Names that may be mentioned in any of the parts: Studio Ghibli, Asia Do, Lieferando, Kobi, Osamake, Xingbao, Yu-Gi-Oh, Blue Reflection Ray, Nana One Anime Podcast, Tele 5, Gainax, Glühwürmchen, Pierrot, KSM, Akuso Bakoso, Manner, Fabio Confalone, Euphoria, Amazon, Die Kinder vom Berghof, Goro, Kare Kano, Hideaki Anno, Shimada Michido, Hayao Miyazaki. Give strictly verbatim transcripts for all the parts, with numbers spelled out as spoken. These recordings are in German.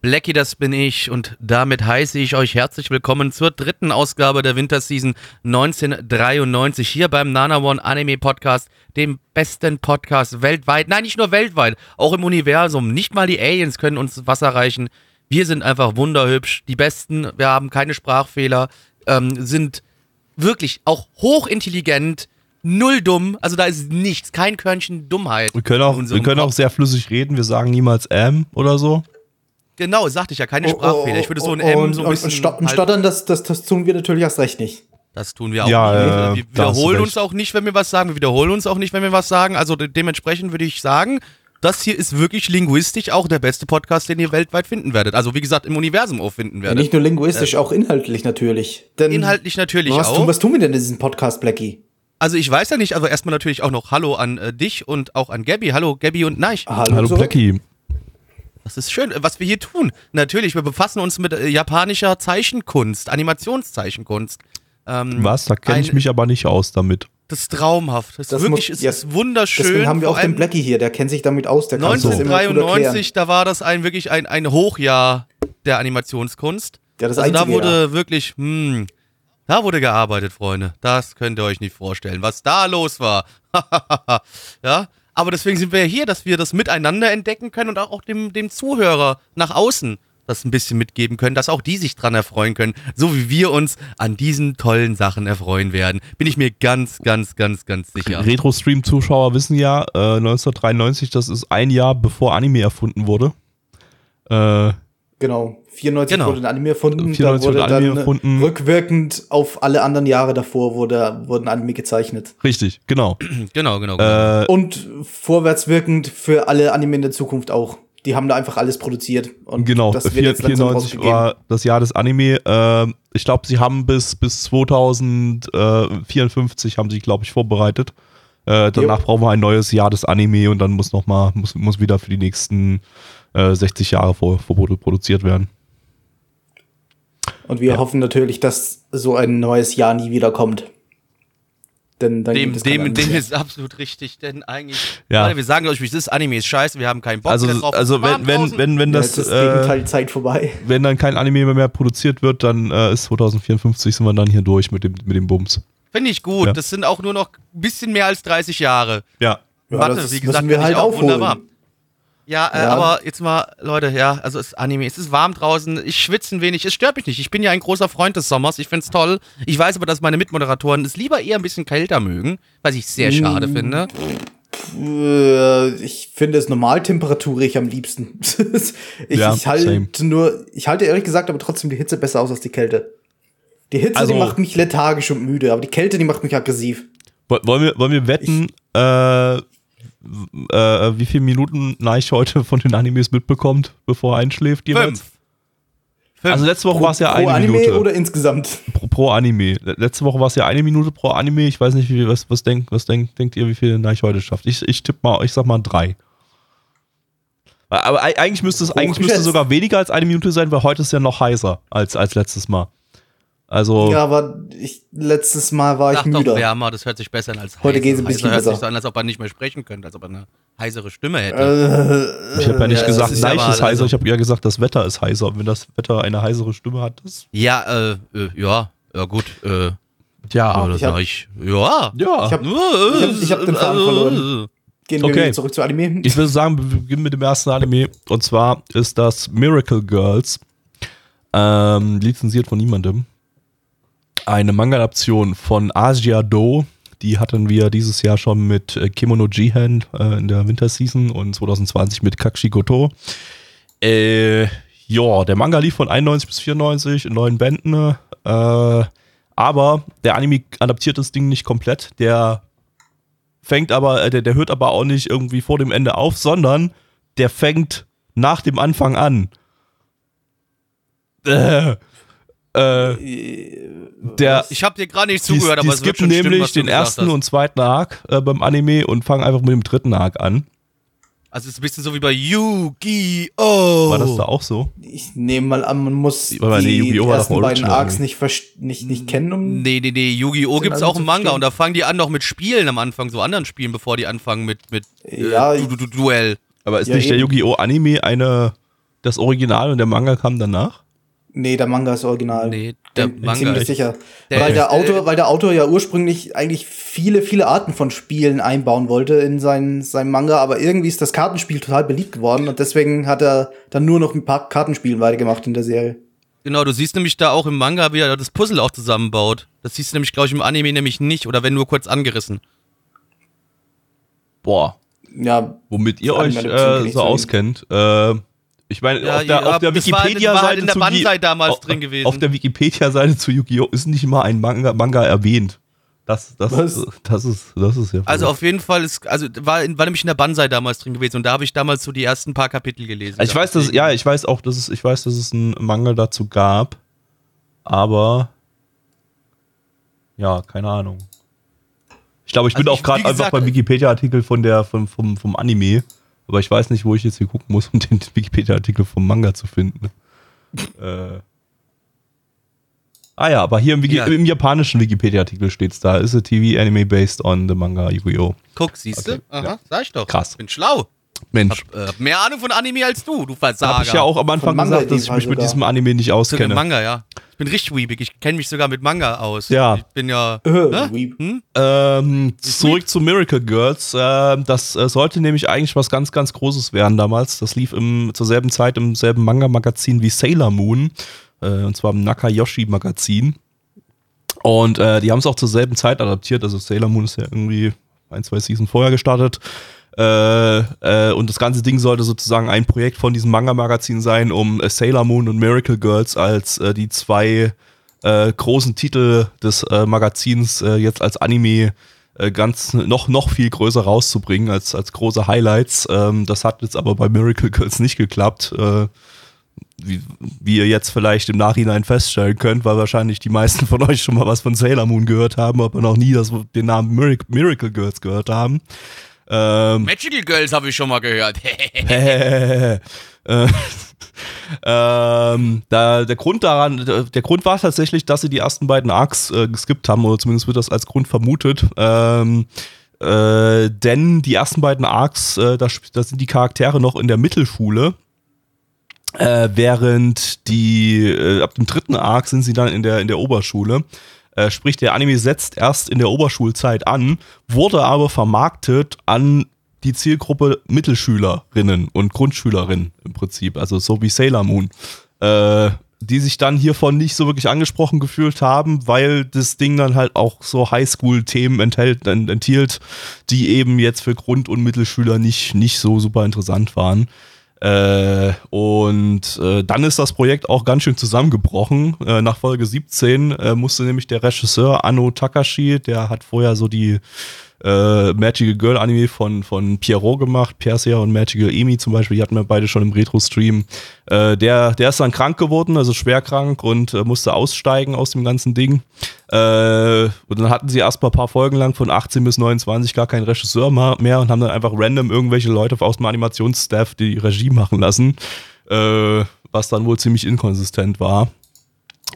Blackie, das bin ich und damit heiße ich euch herzlich willkommen zur dritten Ausgabe der Winterseason neunzehnhundertdreiundneunzig hier beim Nana One Anime Podcast, dem besten Podcast weltweit. Nein, nicht nur weltweit, auch im Universum. Nicht mal die Aliens können uns Wasser reichen. Wir sind einfach wunderhübsch, die Besten, wir haben keine Sprachfehler, ähm, sind wirklich auch hochintelligent, null dumm, also da ist nichts, kein Körnchen Dummheit. Wir können auch, wir können auch sehr flüssig reden, wir sagen niemals ähm oder so. Genau, sagte ich ja, keine oh, Sprachfehler. Oh, ich würde so ein oh, M so ein und, bisschen... Und sto- halt stottern, das, das, das tun wir natürlich erst recht nicht. Das tun wir auch ja, nicht. Äh, wir wiederholen uns auch nicht, wenn wir was sagen. Wir wiederholen uns auch nicht, wenn wir was sagen. Also de- dementsprechend würde ich sagen, das hier ist wirklich linguistisch auch der beste Podcast, den ihr weltweit finden werdet. Also wie gesagt, im Universum auch finden werdet. Ja, nicht nur linguistisch, äh, auch inhaltlich natürlich. Denn inhaltlich natürlich was auch. Tun, was tun wir denn in diesem Podcast, Blackie? Also ich weiß ja nicht, also erstmal natürlich auch noch Hallo an äh, dich und auch an Gabby. Hallo Gabby und Neich. Hallo, Hallo so. Blackie. Das ist schön, was wir hier tun. Natürlich, wir befassen uns mit japanischer Zeichenkunst, Animationszeichenkunst. Ähm, was? Da kenne ich mich aber nicht aus damit. Das ist traumhaft. Das, das wirklich, muss, ist yes. wunderschön. Deswegen haben wir auch den Blackie hier, der kennt sich damit aus. Der kann neunzehnhundertdreiundneunzig, da war das ein wirklich ein, ein Hochjahr der Animationskunst. Ja, das also da wurde Jahr. wirklich, mh, da wurde gearbeitet, Freunde. Das könnt ihr euch nicht vorstellen, was da los war. Ja. Aber deswegen sind wir ja hier, dass wir das miteinander entdecken können und auch dem, dem Zuhörer nach außen das ein bisschen mitgeben können, dass auch die sich dran erfreuen können, so wie wir uns an diesen tollen Sachen erfreuen werden. Bin ich mir ganz, ganz, ganz, ganz sicher. Retro-Stream-Zuschauer wissen ja, äh, neunzehnhundertdreiundneunzig, das ist ein Jahr bevor Anime erfunden wurde. Äh, genau, vierundneunzig genau. wurde ein Anime erfunden, da wurde dann Anime erfunden. Rückwirkend auf alle anderen Jahre davor wurde, wurden Anime gezeichnet. Richtig, genau. genau, genau. genau. Äh, und vorwärtswirkend für alle Anime in der Zukunft auch. Die haben da einfach alles produziert. Und genau, das wird jetzt vierundneunzig war das Jahr des Anime. Äh, ich glaube, sie haben bis, bis zweitausendvierundfünfzig haben sie, glaube ich, vorbereitet. Äh, danach jo. brauchen wir ein neues Jahr des Anime und dann muss noch mal, muss, muss wieder für die nächsten sechzig Jahre vor, vor produziert werden. Und wir ja. hoffen natürlich, dass so ein neues Jahr nie wieder kommt. Denn dann dem, dem, dem ist absolut richtig, denn eigentlich, ja. Alter, wir sagen euch, wie es ist, Anime ist scheiße, wir haben keinen Bock also, drauf. Also wenn, wenn, wenn, wenn das, ja, das äh, Gegenteil Zeit vorbei. Wenn dann kein Anime mehr produziert wird, dann äh, ist zweitausendvierundfünfzig sind wir dann hier durch mit dem, mit dem Bums. Finde ich gut, ja. Das sind auch nur noch ein bisschen mehr als dreißig Jahre. Ja. ja Warte, das wie gesagt, wir halt auch aufholen. Wunderbar. Ja, äh, ja, aber jetzt mal, Leute, ja, also es ist Anime, es ist warm draußen, ich schwitze ein wenig, es stört mich nicht. Ich bin ja ein großer Freund des Sommers, ich find's toll. Ich weiß aber, dass meine Mitmoderatoren es lieber eher ein bisschen kälter mögen, was ich sehr schade hm. finde. Ich finde es normaltemperaturig am liebsten. ich, ja, ich halte nur, ich halte ehrlich gesagt aber trotzdem die Hitze besser aus als die Kälte. Die Hitze, also, die macht mich lethargisch und müde, aber die Kälte, die macht mich aggressiv. Wollen wir, wollen wir wetten, ich, äh, W- äh, wie viele Minuten Neich heute von den Animes mitbekommt, bevor er einschläft? Fünf. Fünf. Also letzte Woche war es ja eine Anime Minute. Pro Anime oder insgesamt? Pro, pro Anime. Letzte Woche war es ja eine Minute pro Anime. Ich weiß nicht, wie, was, was, denk, was denk, denkt ihr, wie viel Neich heute schafft? Ich, ich tippe mal, ich sag mal drei. Aber eigentlich müsste es eigentlich müsste sogar weniger als eine Minute sein, weil heute ist ja noch heißer als, als letztes Mal. Also ja, aber ich, letztes Mal war ich müde. Wärmer, das hört sich besser an als heißer. Heute geht es ein bisschen heißer besser. Hört sich so an, als ob er nicht mehr sprechen könnte, als ob er eine heisere Stimme hätte. Äh, ich habe ja nicht ja, gesagt, Neich ist, ist heißer, also ich habe ja gesagt, das Wetter ist heißer. Und wenn das Wetter eine heisere Stimme hat, das... Ja, äh, ja, ja gut, äh, ja, ja, das hab, ich, ja, ja. Ich habe hab, hab den Faden verloren. Gehen wir okay. zurück zu Anime. Ich würde sagen, wir beginnen mit dem ersten Anime. Und zwar ist das Miracle Girls, ähm, lizenziert von niemandem. Eine Manga-Adaption von Asia Do, die hatten wir dieses Jahr schon mit äh, Kimono Jihen äh, in der Winterseason und zweitausendzwanzig mit Kakushigoto. Äh, ja, der Manga lief von einundneunzig bis vierundneunzig in neun Bänden, äh, aber der Anime adaptiert das Ding nicht komplett. Der fängt aber, äh, der, der hört aber auch nicht irgendwie vor dem Ende auf, sondern der fängt nach dem Anfang an. Äh, äh, der, ich hab dir gerade nicht zugehört, aber es wird schon stimmen, was du gesagt hast. Es gibt nämlich den ersten und zweiten Arc äh, beim Anime und fangen einfach mit dem dritten Arc an. Also es ist ein bisschen so wie bei Yu-Gi-Oh! War das da auch so? Ich nehme mal an, man muss die, nee, Yu-Gi-Oh! die ersten beiden Arcs nicht, nicht, nicht kennen. Um nee, nee, nee, Yu-Gi-Oh! gibt's auch im Manga und da fangen die an noch mit Spielen am Anfang, so anderen Spielen, bevor die anfangen mit, mit äh, ja, du, du, du, Duell. Aber ist ja, nicht der Yu-Gi-Oh! Anime eine, das Original und der Manga kam danach? Nee, der Manga ist original. Nee, der Manga ist ziemlich sicher. Der weil, der Autor, weil der Autor ja ursprünglich eigentlich viele, viele Arten von Spielen einbauen wollte in seinen, seinen Manga, aber irgendwie ist das Kartenspiel total beliebt geworden und deswegen hat er dann nur noch ein paar Kartenspielen weitergemacht in der Serie. Genau, du siehst nämlich da auch im Manga, wie er das Puzzle auch zusammenbaut. Das siehst du nämlich, glaube ich, im Anime nämlich nicht oder wenn nur kurz angerissen. Boah. Ja. Womit ihr euch äh, so auskennt, äh, ich meine, ja, auf der, ja, der Wikipedia-Seite halt in der Bandai damals auf, drin gewesen. Auf der Wikipedia-Seite zu Yu-Gi-Oh! ist nicht mal ein Manga, Manga erwähnt. Das, das, das, das ist, das ist ja. Also auf jeden Fall ist, also war, war nämlich in der Bandai damals drin gewesen und da habe ich damals so die ersten paar Kapitel gelesen. Also ich weiß, dass, ja, ich weiß auch, dass es, ich weiß, dass es einen Manga dazu gab, aber ja, keine Ahnung. Ich glaube, ich also bin ich, auch gerade einfach beim Wikipedia-Artikel von der, vom, vom, vom Anime. Aber ich weiß nicht, wo ich jetzt hier gucken muss, um den Wikipedia-Artikel vom Manga zu finden. äh. Ah ja, aber hier im, Wiki- ja. im japanischen Wikipedia-Artikel steht's da. Is a T V anime based on the manga Yu-Gi-Oh! Guck, siehst okay. du? Aha, ja. Sag ich doch. Krass. Bin schlau. Mensch. Hab, äh, hab mehr Ahnung von Anime als du, du Versager. Hab ich ja auch am Anfang gesagt, dass ich mich mit diesem Anime nicht auskenne. Manga, ja. Ich bin richtig weebig, ich kenne mich sogar mit Manga aus. Ja. Ich bin ja... Äh, ne? hm? ähm, zurück weeb? zu Miracle Girls. Äh, das äh, sollte nämlich eigentlich was ganz, ganz Großes werden damals. Das lief im, zur selben Zeit im selben Manga-Magazin wie Sailor Moon. Äh, und zwar im Nakayoshi-Magazin. Und äh, die haben es auch zur selben Zeit adaptiert. Also Sailor Moon ist ja irgendwie ein, zwei Season vorher gestartet. Äh, äh, und das ganze Ding sollte sozusagen ein Projekt von diesem Manga-Magazin sein, um äh, Sailor Moon und Miracle Girls als äh, die zwei äh, großen Titel des äh, Magazins äh, jetzt als Anime äh, ganz noch, noch viel größer rauszubringen, als, als große Highlights. Ähm, das hat jetzt aber bei Miracle Girls nicht geklappt, äh, wie, wie ihr jetzt vielleicht im Nachhinein feststellen könnt, weil wahrscheinlich die meisten von euch schon mal was von Sailor Moon gehört haben, aber noch nie das, den Namen Mir- Miracle Girls gehört haben. Ähm, Magical Girls habe ich schon mal gehört. äh, äh, ähm, da, der Grund daran, der, der Grund war tatsächlich, dass sie die ersten beiden Arcs äh, geskippt haben, oder zumindest wird das als Grund vermutet. Ähm, äh, denn die ersten beiden Arcs, äh, da, da sind die Charaktere noch in der Mittelschule, äh, während die äh, ab dem dritten Arc sind sie dann in der in der Oberschule. Sprich, der Anime setzt erst in der Oberschulzeit an, wurde aber vermarktet an die Zielgruppe Mittelschülerinnen und Grundschülerinnen im Prinzip, also so wie Sailor Moon, äh, die sich dann hiervon nicht so wirklich angesprochen gefühlt haben, weil das Ding dann halt auch so Highschool-Themen enthält, enthielt, die eben jetzt für Grund- und Mittelschüler nicht, nicht so super interessant waren. Äh, und äh, dann ist das Projekt auch ganz schön zusammengebrochen. Äh, nach Folge siebzehn äh, musste nämlich der Regisseur Anno Takashi, der hat vorher so die äh, Magical Girl Anime von, von Pierrot gemacht, Persia und Magical Amy zum Beispiel, die hatten wir beide schon im Retro-Stream. Äh, der, der ist dann krank geworden, also schwer krank und äh, musste aussteigen aus dem ganzen Ding. Äh, und dann hatten sie erst mal ein paar Folgen lang von achtzehn bis neunundzwanzig gar keinen Regisseur mehr und haben dann einfach random irgendwelche Leute aus dem Animationsstaff die Regie machen lassen, äh, was dann wohl ziemlich inkonsistent war.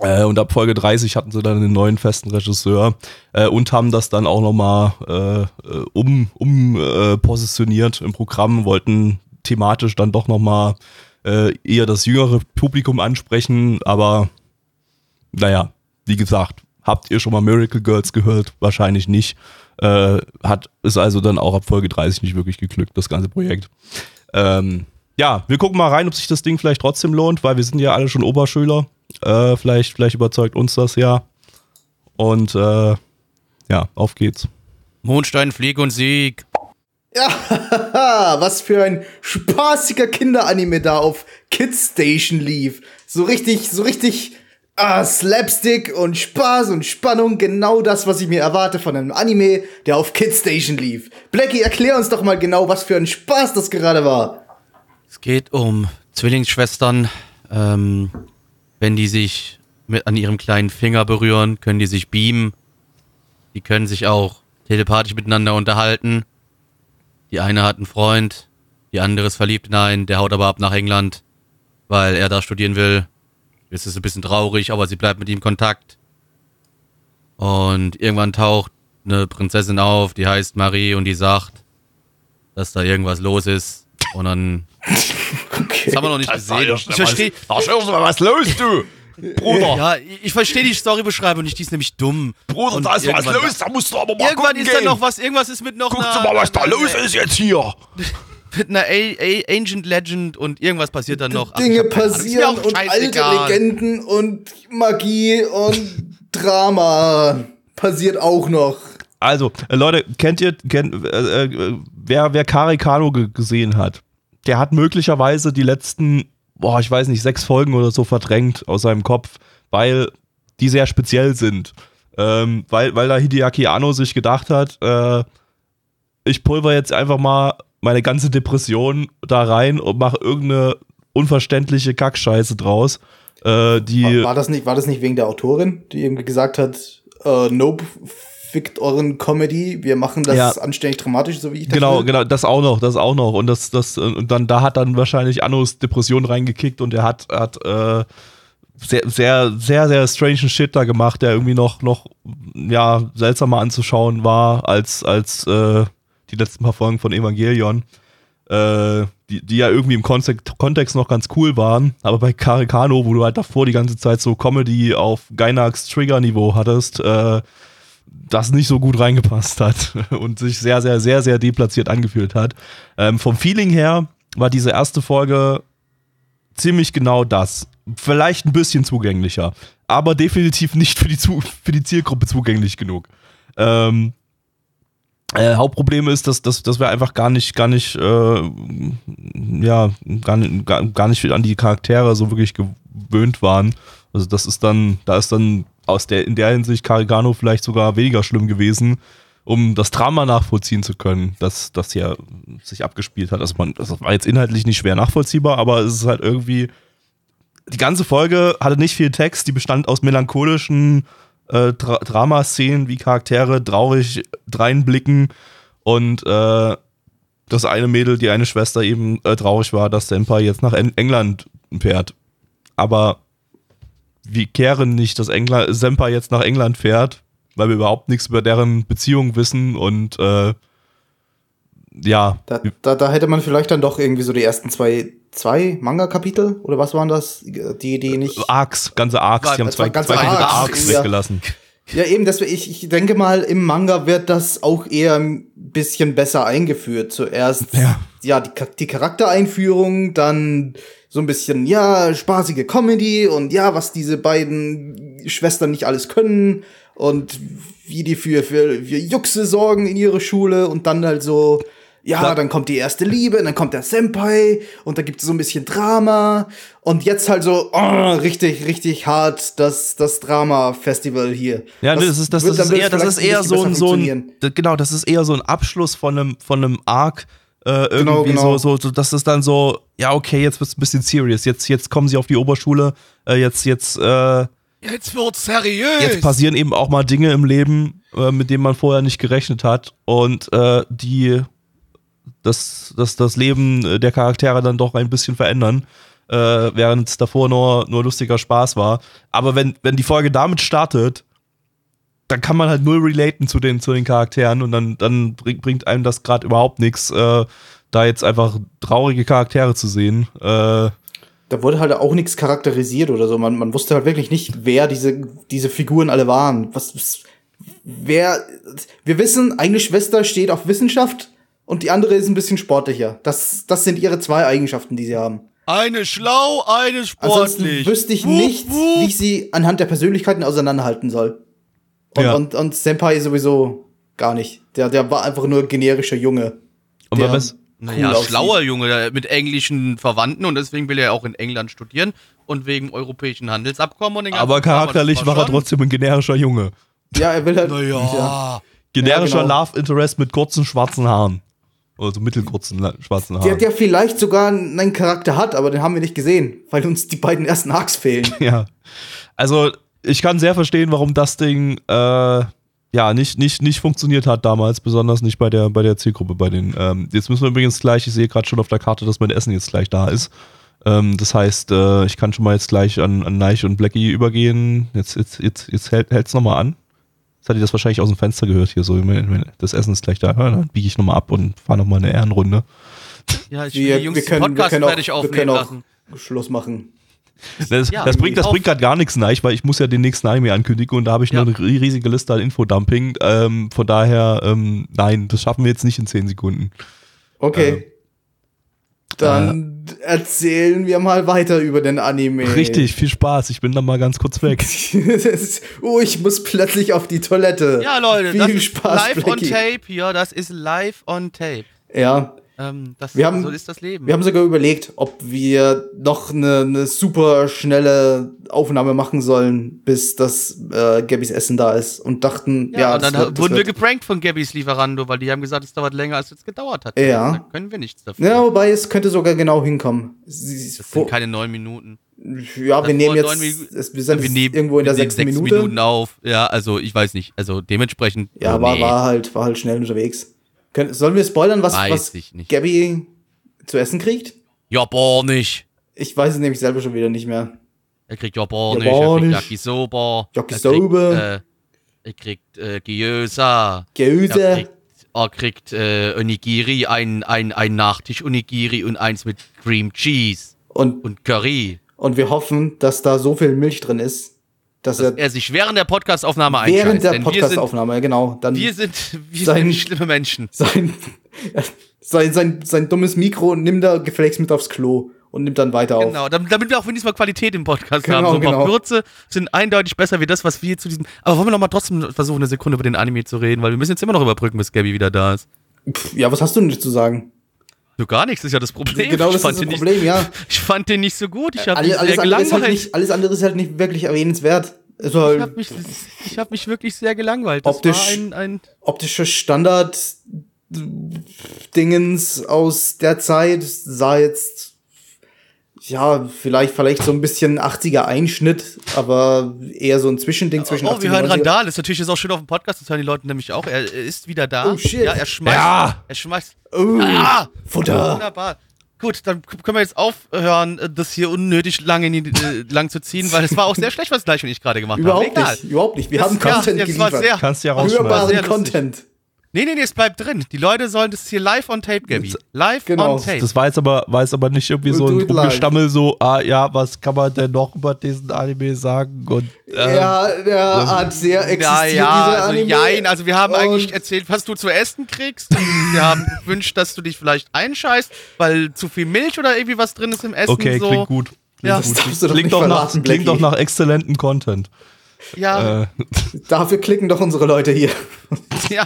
Äh, und ab Folge dreißig hatten sie dann einen neuen festen Regisseur äh, und haben das dann auch nochmal äh, um, um äh, positioniert im Programm, wollten thematisch dann doch nochmal äh, eher das jüngere Publikum ansprechen, aber naja, wie gesagt, habt ihr schon mal Miracle Girls gehört? Wahrscheinlich nicht. Äh, hat es also dann auch ab Folge dreißig nicht wirklich geglückt, das ganze Projekt. Ähm, ja, wir gucken mal rein, ob sich das Ding vielleicht trotzdem lohnt, weil wir sind ja alle schon Oberschüler. Äh, vielleicht, vielleicht überzeugt uns das ja. Und äh, ja, auf geht's. Mondstein, Flieg und Sieg. Ja, was für ein spaßiger Kinderanime da auf Kids Station lief. So richtig, so richtig ah, Slapstick und Spaß und Spannung. Genau das, was ich mir erwarte von einem Anime, der auf Kids Station lief. Blackie, erklär uns doch mal genau, was für ein Spaß das gerade war. Es geht um Zwillingsschwestern. Ähm, wenn die sich mit an ihrem kleinen Finger berühren, können die sich beamen. Die können sich auch telepathisch miteinander unterhalten. Die eine hat einen Freund, die andere ist verliebt. Nein, der haut aber ab nach England, weil er da studieren will. Es ist ein bisschen traurig, aber sie bleibt mit ihm in Kontakt. Und irgendwann taucht eine Prinzessin auf, die heißt Marie, und die sagt, dass da irgendwas los ist. Und dann... Okay. Das haben wir noch nicht gesehen. Da ist versteh- mal was los, du! Bruder! Ja, ich verstehe die Storybeschreibung nicht, die ist nämlich dumm. Bruder, und da ist was los, da musst du aber mal irgendwann gucken ist gehen. Da noch was, irgendwas ist mit noch Guck einer... Guck mal, was da los ist jetzt hier! Mit einer A- A- Ancient Legend und irgendwas passiert dann noch. Dinge Ach, passieren und alte Legenden und Magie und Drama passiert auch noch. Also, äh, Leute, kennt ihr, kennt, äh, äh, wer, wer Kare Kano g- gesehen hat, der hat möglicherweise die letzten, boah, ich weiß nicht, sechs Folgen oder so verdrängt aus seinem Kopf, weil die sehr speziell sind. Ähm, weil, weil da Hideaki Anno sich gedacht hat, äh, ich pulver jetzt einfach mal meine ganze Depression da rein und mache irgendeine unverständliche Kackscheiße draus. Äh, die war, war, das nicht, war das nicht wegen der Autorin, die eben gesagt hat, äh, nope, fickt euren Comedy, wir machen das ja anständig dramatisch, so wie ich das Genau, will. genau, das auch noch, das auch noch. Und das, das, und dann da hat dann wahrscheinlich Annos Depression reingekickt und er hat, hat äh, sehr, sehr, sehr, sehr strange Shit da gemacht, der irgendwie noch, noch ja, seltsamer anzuschauen war, als, als äh, die letzten paar Folgen von Evangelion, äh, die, die ja irgendwie im Kontext, Kontext noch ganz cool waren, aber bei Kare Kano, wo du halt davor die ganze Zeit so Comedy auf Gainax Trigger Niveau hattest, äh, das nicht so gut reingepasst hat und sich sehr, sehr, sehr, sehr deplatziert angefühlt hat. Ähm, vom Feeling her war diese erste Folge ziemlich genau das. Vielleicht ein bisschen zugänglicher, aber definitiv nicht für die, zu- für die Zielgruppe zugänglich genug. Ähm, äh, Hauptproblem ist, dass, dass, dass wir einfach gar nicht, gar nicht, äh, ja, gar nicht, gar nicht an die Charaktere so wirklich gewöhnt waren. Also das ist dann, da ist dann aus der, in der Hinsicht Kare Kano vielleicht sogar weniger schlimm gewesen, um das Drama nachvollziehen zu können, das, das hier sich abgespielt hat. Also man, das war jetzt inhaltlich nicht schwer nachvollziehbar, aber es ist halt irgendwie, die ganze Folge hatte nicht viel Text, die bestand aus melancholischen äh, Dra- Dramaszenen, wie Charaktere traurig dreinblicken und äh, das eine Mädel, die eine Schwester eben äh, traurig war, dass der Empire jetzt nach en- England fährt. Aber wir kehren nicht, dass Engla- Semper jetzt nach England fährt, weil wir überhaupt nichts über deren Beziehung wissen und äh, ja. Da, da, da hätte man vielleicht dann doch irgendwie so die ersten zwei, zwei Manga-Kapitel oder was waren das? Die, die nicht. Arcs, ganze Arcs, war, die haben zwei, ganze zwei Arcs, Arcs ja. weggelassen. Ja, eben, deswegen, ich, ich denke mal, im Manga wird das auch eher ein bisschen besser eingeführt. Zuerst ja, ja die, die Charaktereinführung, dann so ein bisschen, ja, spaßige Comedy und ja, was diese beiden Schwestern nicht alles können und wie die für, für, für Juxe sorgen in ihre Schule und dann halt so, ja, ja, dann kommt die erste Liebe und dann kommt der Senpai und da gibt es so ein bisschen Drama und jetzt halt so, oh, richtig, richtig hart das, das Drama-Festival hier. Ja, das, das ist, das, das ist eher, das ist eher so ein, so ein, genau, das ist eher so ein Abschluss von einem, von einem Arc, Äh, irgendwie genau, genau. So, so, das ist dann so, ja, okay, jetzt wird's ein bisschen serious, jetzt, jetzt kommen sie auf die Oberschule, äh, jetzt, jetzt, äh, jetzt wird's seriös. Jetzt passieren eben auch mal Dinge im Leben, äh, mit denen man vorher nicht gerechnet hat und äh, die das, das, das Leben der Charaktere dann doch ein bisschen verändern, äh, während es davor nur, nur lustiger Spaß war. Aber wenn, wenn die Folge damit startet, dann kann man halt null relaten zu den, zu den Charakteren und dann, dann bringt einem das gerade überhaupt nichts, äh, da jetzt einfach traurige Charaktere zu sehen. Äh, da wurde halt auch nichts charakterisiert oder so. Man, man wusste halt wirklich nicht, wer diese, diese Figuren alle waren. Was, was, wer, wir wissen, eine Schwester steht auf Wissenschaft und die andere ist ein bisschen sportlicher. Das, das sind ihre zwei Eigenschaften, die sie haben. Eine schlau, eine sportlich. Ansonsten wüsste ich nicht, wie ich sie anhand der Persönlichkeiten auseinanderhalten soll. Und, ja. und, und Senpai sowieso gar nicht. Der, der war einfach nur ein generischer Junge. Aber was? Naja, cool schlauer Junge, der mit englischen Verwandten und deswegen will er auch in England studieren und wegen europäischen Handelsabkommen und den ganzen. Aber charakterlich war, war er trotzdem ein generischer Junge. Ja, er will halt. Naja. Ja. Generischer ja, genau. Love Interest mit kurzen schwarzen Haaren. Oder so mittelkurzen, schwarzen Haaren. Der, der vielleicht sogar einen Charakter hat, aber den haben wir nicht gesehen, weil uns die beiden ersten Arcs fehlen. Ja, also ich kann sehr verstehen, warum das Ding äh, ja nicht, nicht, nicht funktioniert hat damals, besonders nicht bei der, bei der Zielgruppe. Bei den, ähm, jetzt müssen wir übrigens gleich, ich sehe gerade schon auf der Karte, dass mein Essen jetzt gleich da ist. Ähm, das heißt, äh, ich kann schon mal jetzt gleich an, an Naiche und Blackie übergehen. Jetzt, jetzt, jetzt, jetzt hält es nochmal an. Jetzt hat ihr das wahrscheinlich aus dem Fenster gehört hier so. Das Essen ist gleich da. Dann biege ich nochmal ab und fahre nochmal eine Ehrenrunde. Ja, ich will wir, die Jungs den Podcast fertig aufnehmen wir können lassen. Schluss machen. Das, ja, das bringt, bringt gerade gar nichts Neich, weil ich muss ja den nächsten Anime ankündigen und da habe ich ja. eine riesige Liste an Infodumping. Ähm, von daher, ähm, nein, das schaffen wir jetzt nicht in zehn Sekunden. Okay. Äh, Dann äh, erzählen wir mal weiter über den Anime. Richtig, viel Spaß. Ich bin dann mal ganz kurz weg. ist, oh, ich muss plötzlich auf die Toilette. Ja, Leute, viel das ist Spaß, live Blackie. On tape. Ja, das ist live on tape. Ja. Ähm, das, wir haben, so ist das Leben. Wir haben sogar überlegt, ob wir noch eine, eine super schnelle Aufnahme machen sollen, bis das äh, Gabbys Essen da ist. Und dachten, ja, ja und dann das, das wurden wir geprankt von Gabbys Lieferando, weil die haben gesagt, es dauert länger, als es gedauert hat. Ja. Da können wir nichts dafür. Ja, wobei es könnte sogar genau hinkommen. Sie, das sind keine neun Minuten. Ja, das wir nehmen jetzt es, wir sind wir nehmen, irgendwo in der sechsten Minute. Sechs Minuten auf. Ja, also ich weiß nicht. Also dementsprechend. Ja, oh, war, nee. war, halt, war halt schnell unterwegs. Können, sollen wir spoilern, was, was Gabby zu essen kriegt? Ja, boah, nicht. Ich weiß es nämlich selber schon wieder nicht mehr. Er kriegt ja, boah, ja, boah nicht. Er kriegt Yakisoba. Yakisoba. Er kriegt äh, Gyoza. Gyoza. Er kriegt, er kriegt äh, Onigiri, ein, ein, ein Nachtisch Onigiri und eins mit Cream Cheese und, und Curry. Und wir hoffen, dass da so viel Milch drin ist, Dass, dass er, er sich während der Podcast-Aufnahme einschaltet. Während der Podcast-Aufnahme, genau. Dann wir sind, wir sein, sind schlimme Menschen. Sein, sein, sein, sein dummes Mikro nimmt da Geflex mit aufs Klo und nimmt dann weiter auf. Genau, damit wir auch wenigstens mal Qualität im Podcast genau, haben. So ein paar Würze sind eindeutig besser wie das, was wir zu diesem... Aber wollen wir noch mal trotzdem versuchen, eine Sekunde über den Anime zu reden, weil wir müssen jetzt immer noch überbrücken, bis Gabby wieder da ist. Pff, ja, was hast du denn zu sagen? So gar nichts, ist ja das Problem. Genau, das ist das Problem, nicht, ja. Ich fand den nicht so gut. Ich hab alles, alles, alles, halt nicht, alles andere ist halt nicht wirklich erwähnenswert. Also, ich habe mich, ich hab mich wirklich sehr gelangweilt. Das optisch, war ein, ein optische Standard-Dingens aus der Zeit sah jetzt, ja, vielleicht, vielleicht so ein bisschen achtziger-Einschnitt, aber eher so ein Zwischending ja, zwischen achtziger und neunziger. Oh, wir hören Randal. Das ist natürlich jetzt auch schön auf dem Podcast. Das hören die Leute nämlich auch. Er, er ist wieder da. Oh, shit. Ja, er schmeißt. Ja. Er schmeißt. Oh, ah, Futter. Wunderbar. Gut, dann können wir jetzt aufhören, das hier unnötig lang, in die, äh, lang zu ziehen, weil es war auch sehr schlecht, was Gleich und ich gerade gemacht haben. Überhaupt Egal. nicht, überhaupt nicht. Wir das haben Content ja, geliefert. Sehr Kannst du ja hörbaren Content. Nee, nee, nee, es bleibt drin. Die Leute sollen das hier live on tape, Gabby. Live genau. on tape. Das war jetzt aber, war jetzt aber nicht irgendwie so ein Gestammel, so, ah ja, was kann man denn noch über diesen Anime sagen? Und, ähm, ja, der hat sehr existiert, ja, dieser Anime. Ja, also, nein, also wir haben und eigentlich erzählt, was du zu essen kriegst. Wir haben gewünscht, dass du dich vielleicht einscheißt, weil zu viel Milch oder irgendwie was drin ist im Essen. Okay, so. Klingt gut. Klingt, ja. gut. Klingt, klingt, doch nach, klingt doch nach exzellentem Content. Ja. Äh. Dafür klicken doch unsere Leute hier. Ja.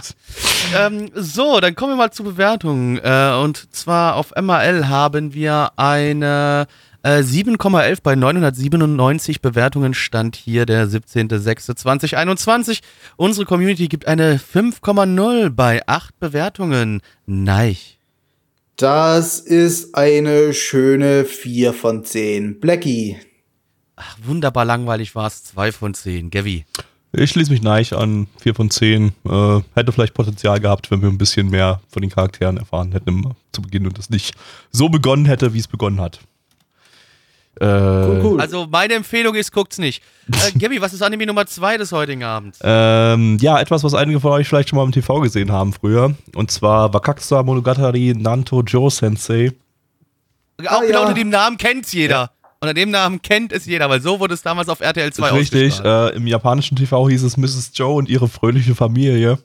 Ähm, so, dann kommen wir mal zu Bewertungen. Äh, und zwar auf M A L haben wir eine äh, sieben Komma elf bei neunhundertsiebenundneunzig Bewertungen. Stand hier der siebzehnter sechster zweitausendeinundzwanzig. Unsere Community gibt eine fünf Komma null bei acht Bewertungen. Nein. Das ist eine schöne vier von zehn. Blackie. Ach, wunderbar langweilig war es. zwei von zehn. Gavi. Ich schließe mich Neich an. vier von zehn. Äh, hätte vielleicht Potenzial gehabt, wenn wir ein bisschen mehr von den Charakteren erfahren hätten zu Beginn und das nicht so begonnen hätte, wie es begonnen hat. Äh, cool, cool. Also meine Empfehlung ist, guckt's nicht. Äh, Gabi, was ist Anime Nummer zwei des heutigen Abends? Ähm, ja, etwas, was einige von euch vielleicht schon mal im T V gesehen haben früher. Und zwar Wakakusa Monogatari Nanto Jo-Sensei. Auch ah, genau ja. unter dem Namen kennt's jeder. Ja. Unter dem Namen kennt es jeder, weil so wurde es damals auf R T L zwei ausgestrahlt. Richtig, äh, im japanischen T V hieß es Misses Joe und ihre fröhliche Familie. Äh,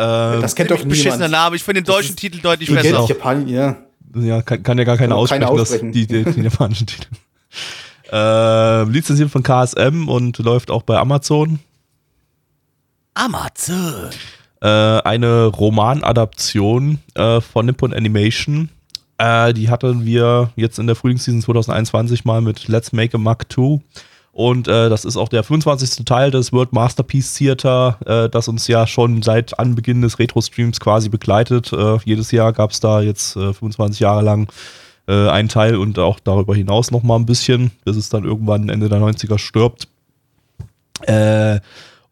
das kennt doch niemand. Beschissener Name, ich finde den deutschen Titel deutlich besser. Geld, Japan, ja. Ja, kann, kann ja gar keiner aussprechen, keine aussprechen. Das, die, die, den japanischen Titel. Äh, lizenziert von K S M und läuft auch bei Amazon. Amazon! Äh, eine Romanadaption äh, von Nippon Animation. Die hatten wir jetzt in der Frühlingsseason zwanzig einundzwanzig mal mit Let's Make a Mug two Und äh, das ist auch der fünfundzwanzigste Teil des World Masterpiece Theater, äh, das uns ja schon seit Anbeginn des Retro-Streams quasi begleitet. Äh, jedes Jahr gab es da jetzt äh, fünfundzwanzig Jahre lang äh, einen Teil und auch darüber hinaus noch mal ein bisschen, bis es dann irgendwann Ende der neunziger stirbt. Äh,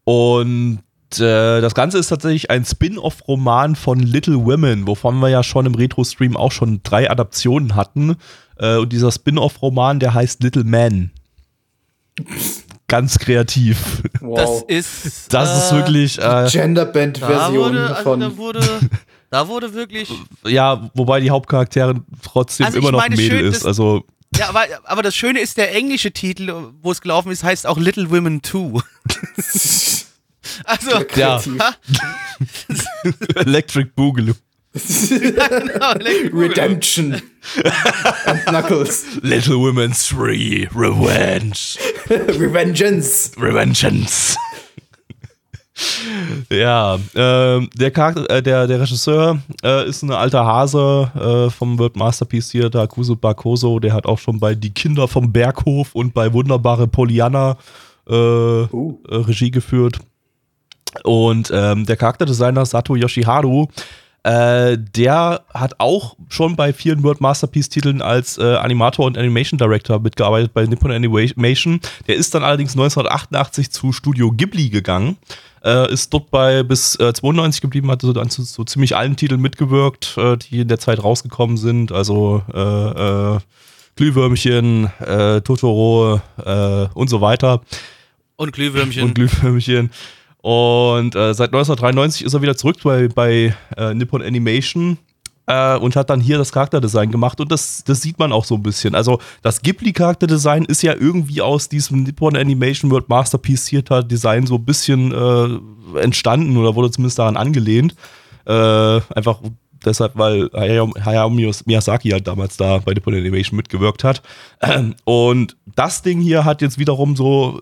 und äh, das Ganze ist tatsächlich ein Spin-off-Roman von Little Women, wovon wir ja schon im Retro-Stream auch schon drei Adaptionen hatten. Äh, und dieser Spin-off-Roman, der heißt Little Man. Ganz kreativ. Wow. Das ist das ist äh, wirklich äh, Genderband-Version davon. Also da, wurde, da wurde wirklich ja, wobei die Hauptcharakterin trotzdem also immer noch ein Mädel schön, ist. Das, also ja, aber, aber das Schöne ist, der englische Titel, wo es gelaufen ist, heißt auch Little Women two. Also ja. Electric Boogaloo. Ja, genau, Redemption and Knuckles. Little Women three Revenge. Revengeance. Revengeance. Ja, äh, der, Charakter, äh, der, der Regisseur äh, ist ein alter Hase äh, vom World Masterpiece hier, der Akuso Bakoso. Der hat auch schon bei Die Kinder vom Berghof und bei Wunderbare Pollyanna äh, uh. äh, Regie geführt. Und ähm, der Charakterdesigner Sato Yoshiharu. Äh, der hat auch schon bei vielen World Masterpiece-Titeln als äh, Animator und Animation Director mitgearbeitet bei Nippon Animation. Der ist dann allerdings neunzehnhundertachtundachtzig zu Studio Ghibli gegangen, äh, ist dort bei bis äh, zweiundneunzig geblieben, hat so dann zu so ziemlich allen Titeln mitgewirkt, äh, die in der Zeit rausgekommen sind. Also äh, äh, Glühwürmchen, äh, Totoro äh, und so weiter. Und Glühwürmchen. Und Glühwürmchen. Und äh, seit neunzehnhundertdreiundneunzig ist er wieder zurück bei, bei äh, Nippon Animation äh, und hat dann hier das Charakterdesign gemacht. Und das, das sieht man auch so ein bisschen. Also das Ghibli-Charakterdesign ist ja irgendwie aus diesem Nippon Animation World Masterpiece Theater Design so ein bisschen äh, entstanden oder wurde zumindest daran angelehnt. Äh, einfach deshalb, weil Hayao, Hayao Miyazaki halt damals da bei Nippon Animation mitgewirkt hat. Und das Ding hier hat jetzt wiederum so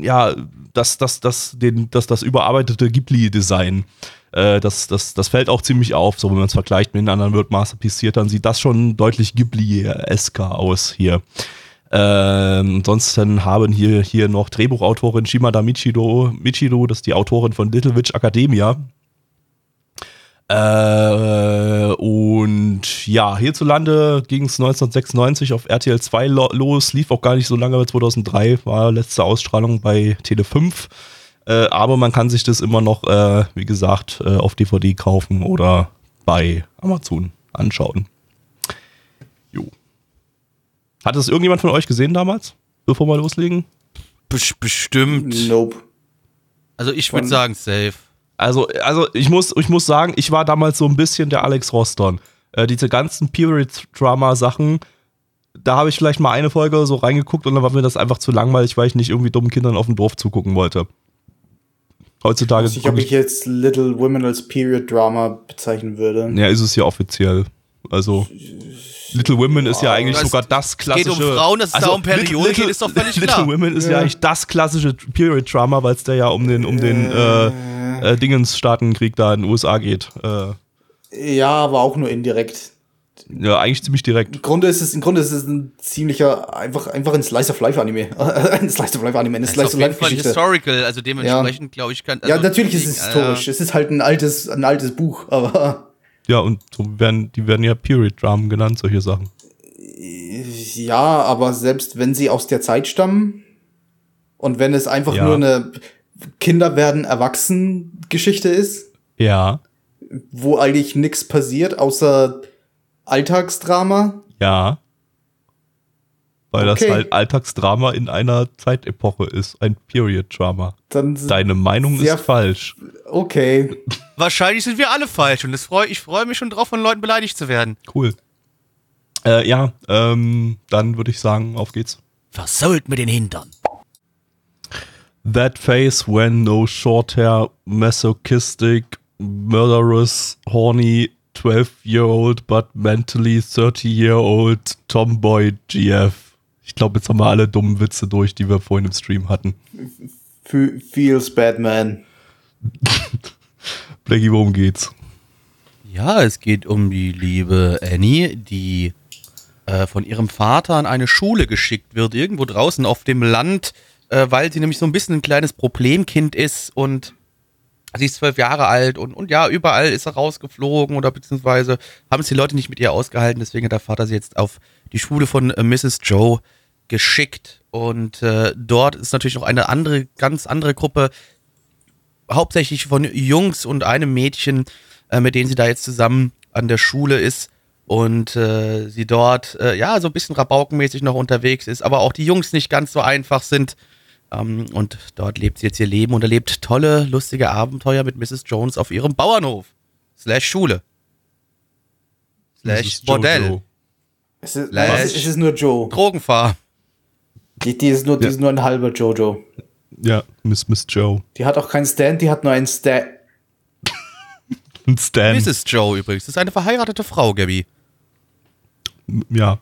ja, das, das, das, den, das, das überarbeitete Ghibli-Design, äh, das, das, das fällt auch ziemlich auf, so wenn man es vergleicht mit den anderen World Masterpiece Theatern, dann sieht das schon deutlich Ghibli-esker aus hier. Ähm, ansonsten haben hier, hier noch Drehbuchautorin Shimada Michido, Michido, das ist die Autorin von Little Witch Academia. Äh, und ja, hierzulande ging es neunzehnhundertsechsundneunzig auf R T L zwei lo- los, lief auch gar nicht so lange, aber zweitausenddrei war letzte Ausstrahlung bei Tele fünf, äh, aber man kann sich das immer noch, äh, wie gesagt, äh, auf D V D kaufen oder bei Amazon anschauen. Jo. Hat das irgendjemand von euch gesehen damals, bevor wir loslegen? Bestimmt. Nope. Also ich würde sagen, safe. Also, also ich muss, ich muss sagen, ich war damals so ein bisschen der Alex Roston. Äh, diese ganzen Period-Drama-Sachen, da habe ich vielleicht mal eine Folge so reingeguckt und dann war mir das einfach zu langweilig, weil ich nicht irgendwie dummen Kindern auf dem Dorf zugucken wollte. Heutzutage. Ich weiß nicht, ob ich jetzt Little Women als Period-Drama bezeichnen würde. Ja, ist es ja offiziell. Also, Little Women ja, ist ja eigentlich sogar das klassische. Es geht um Frauen, dass es also da um Periode geht, ist doch völlig Little klar. Little Women ist ja, ja eigentlich das klassische Period-Drama, weil es da ja um den, um den äh, äh, Dingens-Staatenkrieg da in den U S A geht. Äh. Ja, aber auch nur indirekt. Ja, eigentlich ziemlich direkt. Im Grunde ist es, im Grunde ist es ein ziemlicher, einfach, einfach ein Slice-of-Life-Anime. ein Slice-of-Life-Anime, eine Slice-of-Life-Geschichte. Historical, also dementsprechend ja. glaube ich kann. Also ja, natürlich ist es historisch. Äh, es ist halt ein altes, ein altes Buch, aber. Ja, und so werden, die werden ja Period-Dramen genannt, solche Sachen. Ja, aber selbst wenn sie aus der Zeit stammen und wenn es einfach ja. nur eine Kinder-werden-erwachsen-Geschichte ist, ja, wo eigentlich nichts passiert, außer Alltagsdrama. Ja, weil okay. das halt Alltagsdrama in einer Zeitepoche ist, ein Period-Drama. Dann deine Meinung ist falsch. Okay. Wahrscheinlich sind wir alle falsch und das freu, ich freue mich schon drauf, von Leuten beleidigt zu werden. Cool. Äh, ja, ähm, dann würde ich sagen, auf geht's. Versohlt mit den Hintern. That face when no short hair, masochistic, murderous, horny, twelve-year-old, but mentally thirty-year-old Tomboy G F. Ich glaube, jetzt haben wir alle dummen Witze durch, die wir vorhin im Stream hatten. F- feels bad, man. Blackie, worum geht's? Ja, es geht um die liebe Annie, die äh, von ihrem Vater an eine Schule geschickt wird, irgendwo draußen auf dem Land, äh, weil sie nämlich so ein bisschen ein kleines Problemkind ist und sie ist zwölf Jahre alt und, und ja, überall ist sie rausgeflogen oder beziehungsweise haben es die Leute nicht mit ihr ausgehalten, deswegen hat der Vater sie jetzt auf die Schule von äh, Misses Joe geschickt und äh, dort ist natürlich noch eine andere, ganz andere Gruppe, hauptsächlich von Jungs und einem Mädchen, äh, mit denen sie da jetzt zusammen an der Schule ist und äh, sie dort, äh, ja, so ein bisschen rabaukenmäßig noch unterwegs ist, aber auch die Jungs nicht ganz so einfach sind. Um, und dort lebt sie jetzt ihr Leben und erlebt tolle, lustige Abenteuer mit Misses Jones auf ihrem Bauernhof. Slash Schule. Slash Bordell. Es ist, Slash es, ist, es ist nur Joe. Drogenfahr. Die, die, ist nur, die ja. ist nur ein halber Jojo. Ja, Miss Miss Joe. Die hat auch keinen Stand, die hat nur einen Sta- ein Stand. Misses Joe übrigens. Das ist eine verheiratete Frau, Gabby. Ja.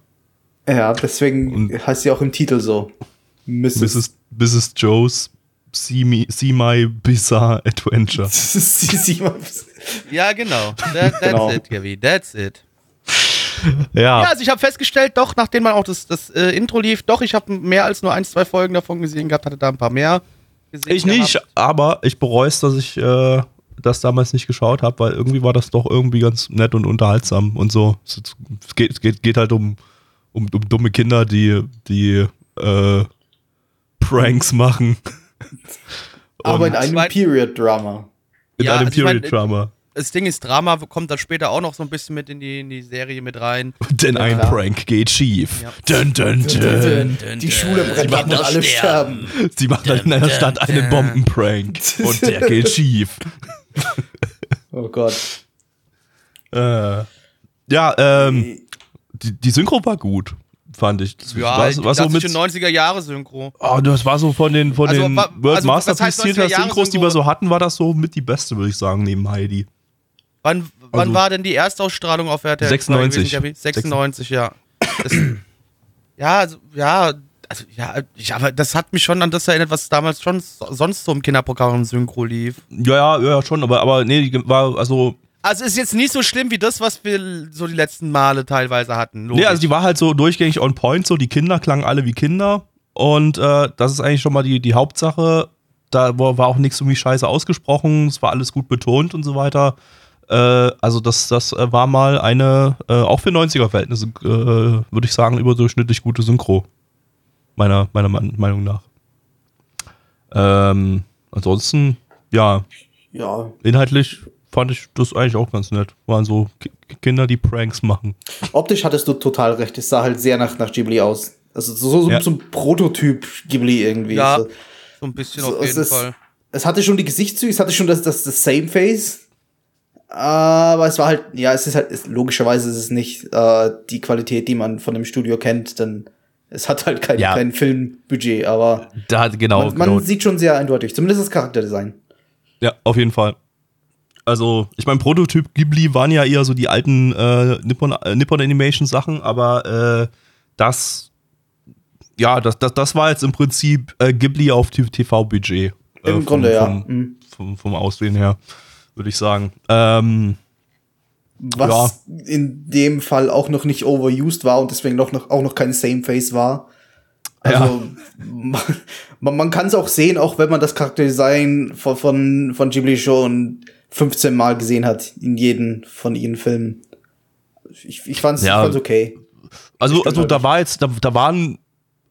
Ja, deswegen und heißt sie auch im Titel so. Misses Misses Joe's See Me, See My Bizarre Adventure. Ja, genau. That, that's genau. it, Gabby. That's it. Ja. Ja, also ich habe festgestellt, doch, nachdem man auch das, das äh, Intro lief, doch, ich habe mehr als nur ein, zwei Folgen davon gesehen gehabt, hatte da ein paar mehr gesehen. Ich gehabt. nicht, aber ich bereue es, dass ich äh, das damals nicht geschaut habe, weil irgendwie war das doch irgendwie ganz nett und unterhaltsam und so. Es geht, geht, geht halt um, um, um dumme Kinder, die, die äh, Pranks machen. Aber in einem Period-Drama. In ja, einem also Period-Drama. Ich mein, das Ding ist, Drama kommt dann später auch noch so ein bisschen mit in die, in die Serie mit rein. Denn ein ja. Prank geht schief. Ja. Dun, dun, dun. Dun, dun, dun, dun. Die Schule brennt ab und alle sterben. Sie machen dann in einer Stadt einen Bombenprank. Und der geht schief. Oh Gott. äh, ja, ähm, die, die Synchro war gut. Fand ich. Das ja, war, die war so mit neunziger-Jahre-Synchro. Oh, das war so von den, von also, den war, World also, Masterpiece Theater Synchros, die wir so hatten, war das so mit die beste, würde ich sagen, neben Heidi. Wann, also, wann war denn die Erstausstrahlung auf R T L sechsundneunzig zwei gewesen? sechsundneunzig ja. Das, ja, also, ja, also, ja, ich, aber das hat mich schon an das erinnert, was damals schon sonst so im Kinderprogramm Synchro lief. Ja, ja, ja, schon, aber, aber nee, die war, also... Also ist jetzt nicht so schlimm wie das, was wir so die letzten Male teilweise hatten. Logisch. Nee, also die war halt so durchgängig on point, so die Kinder klangen alle wie Kinder und äh, das ist eigentlich schon mal die, die Hauptsache. Da war auch nichts irgendwie scheiße ausgesprochen, es war alles gut betont und so weiter. Äh, also das, das war mal eine, äh, auch für neunziger-Verhältnisse, äh, würde ich sagen, überdurchschnittlich gute Synchro. Meiner, meiner Meinung nach. Ähm, ansonsten, ja. Ja. Inhaltlich fand ich das eigentlich auch ganz nett. Waren so K- Kinder, die Pranks machen. Optisch hattest du total recht. Es sah halt sehr nach, nach Ghibli aus. Also so, so, so, ja. so ein Prototyp Ghibli irgendwie. Ja, so, so ein bisschen so, auf jeden es, Fall. Es hatte schon die Gesichtszüge, es hatte schon das, das, das Same-Face. Aber es war halt, ja, es ist halt, es, logischerweise ist es nicht äh, die Qualität, die man von dem Studio kennt, denn es hat halt kein, ja. kein Filmbudget, aber da, genau, man, man genau. sieht schon sehr eindeutig, zumindest das Charakterdesign. Ja, auf jeden Fall. Also, ich meine, Prototyp Ghibli waren ja eher so die alten äh, Nippon, äh, Nippon Animation Sachen, aber äh, das, ja, das, das, das war jetzt im Prinzip äh, Ghibli auf T V-Budget. Äh, Im vom, Grunde, ja. Vom, mhm. vom, vom Aussehen her, würde ich sagen. Ähm, Was ja. in dem Fall auch noch nicht overused war und deswegen noch, noch, auch noch kein Same-Face war. Also, ja. man, man kann es auch sehen, auch wenn man das Charakterdesign von, von, von Ghibli schon fünfzehn Mal gesehen hat in jedem von ihren Filmen. Ich, ich fand's, ja. fand's okay. Also, also da war jetzt, da, da waren,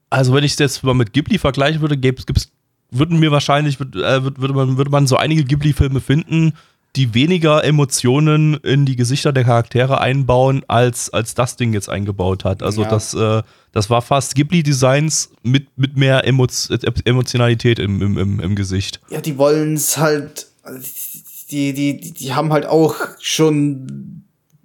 also wenn ich es jetzt mal mit Ghibli vergleichen würde, gibt's, gibt's, würden mir wahrscheinlich, würd, äh, würde man, würde man so einige Ghibli-Filme finden, die weniger Emotionen in die Gesichter der Charaktere einbauen, als, als das Ding jetzt eingebaut hat. Also ja. das, äh, das war fast Ghibli-Designs mit, mit mehr Emo- Emotionalität im, im, im, im Gesicht. Ja, die wollen's halt. Die, die, die haben halt auch schon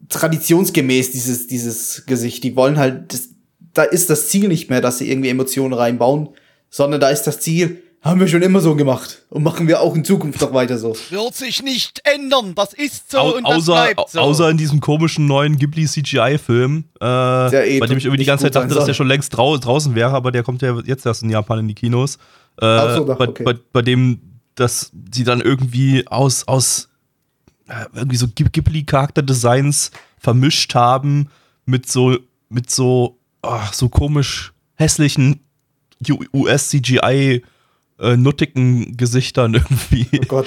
traditionsgemäß dieses, dieses Gesicht. Die wollen halt, das, da ist das Ziel nicht mehr, dass sie irgendwie Emotionen reinbauen, sondern da ist das Ziel, haben wir schon immer so gemacht und machen wir auch in Zukunft noch weiter so. Wird sich nicht ändern, das ist so Au- und das außer, bleibt so. Außer in diesem komischen neuen Ghibli-C G I-Film, äh, eh bei dem ich irgendwie die ganze Zeit dachte, dass der schon längst drau- draußen wäre, aber der kommt ja jetzt erst in Japan in die Kinos. Äh, Ach so, bei, okay. bei, bei dem dass sie dann irgendwie aus, aus äh, irgendwie so Ghibli-Charakterdesigns vermischt haben mit so, mit so ach, so komisch hässlichen U S C G I äh, nuttigen Gesichtern irgendwie. Oh Gott.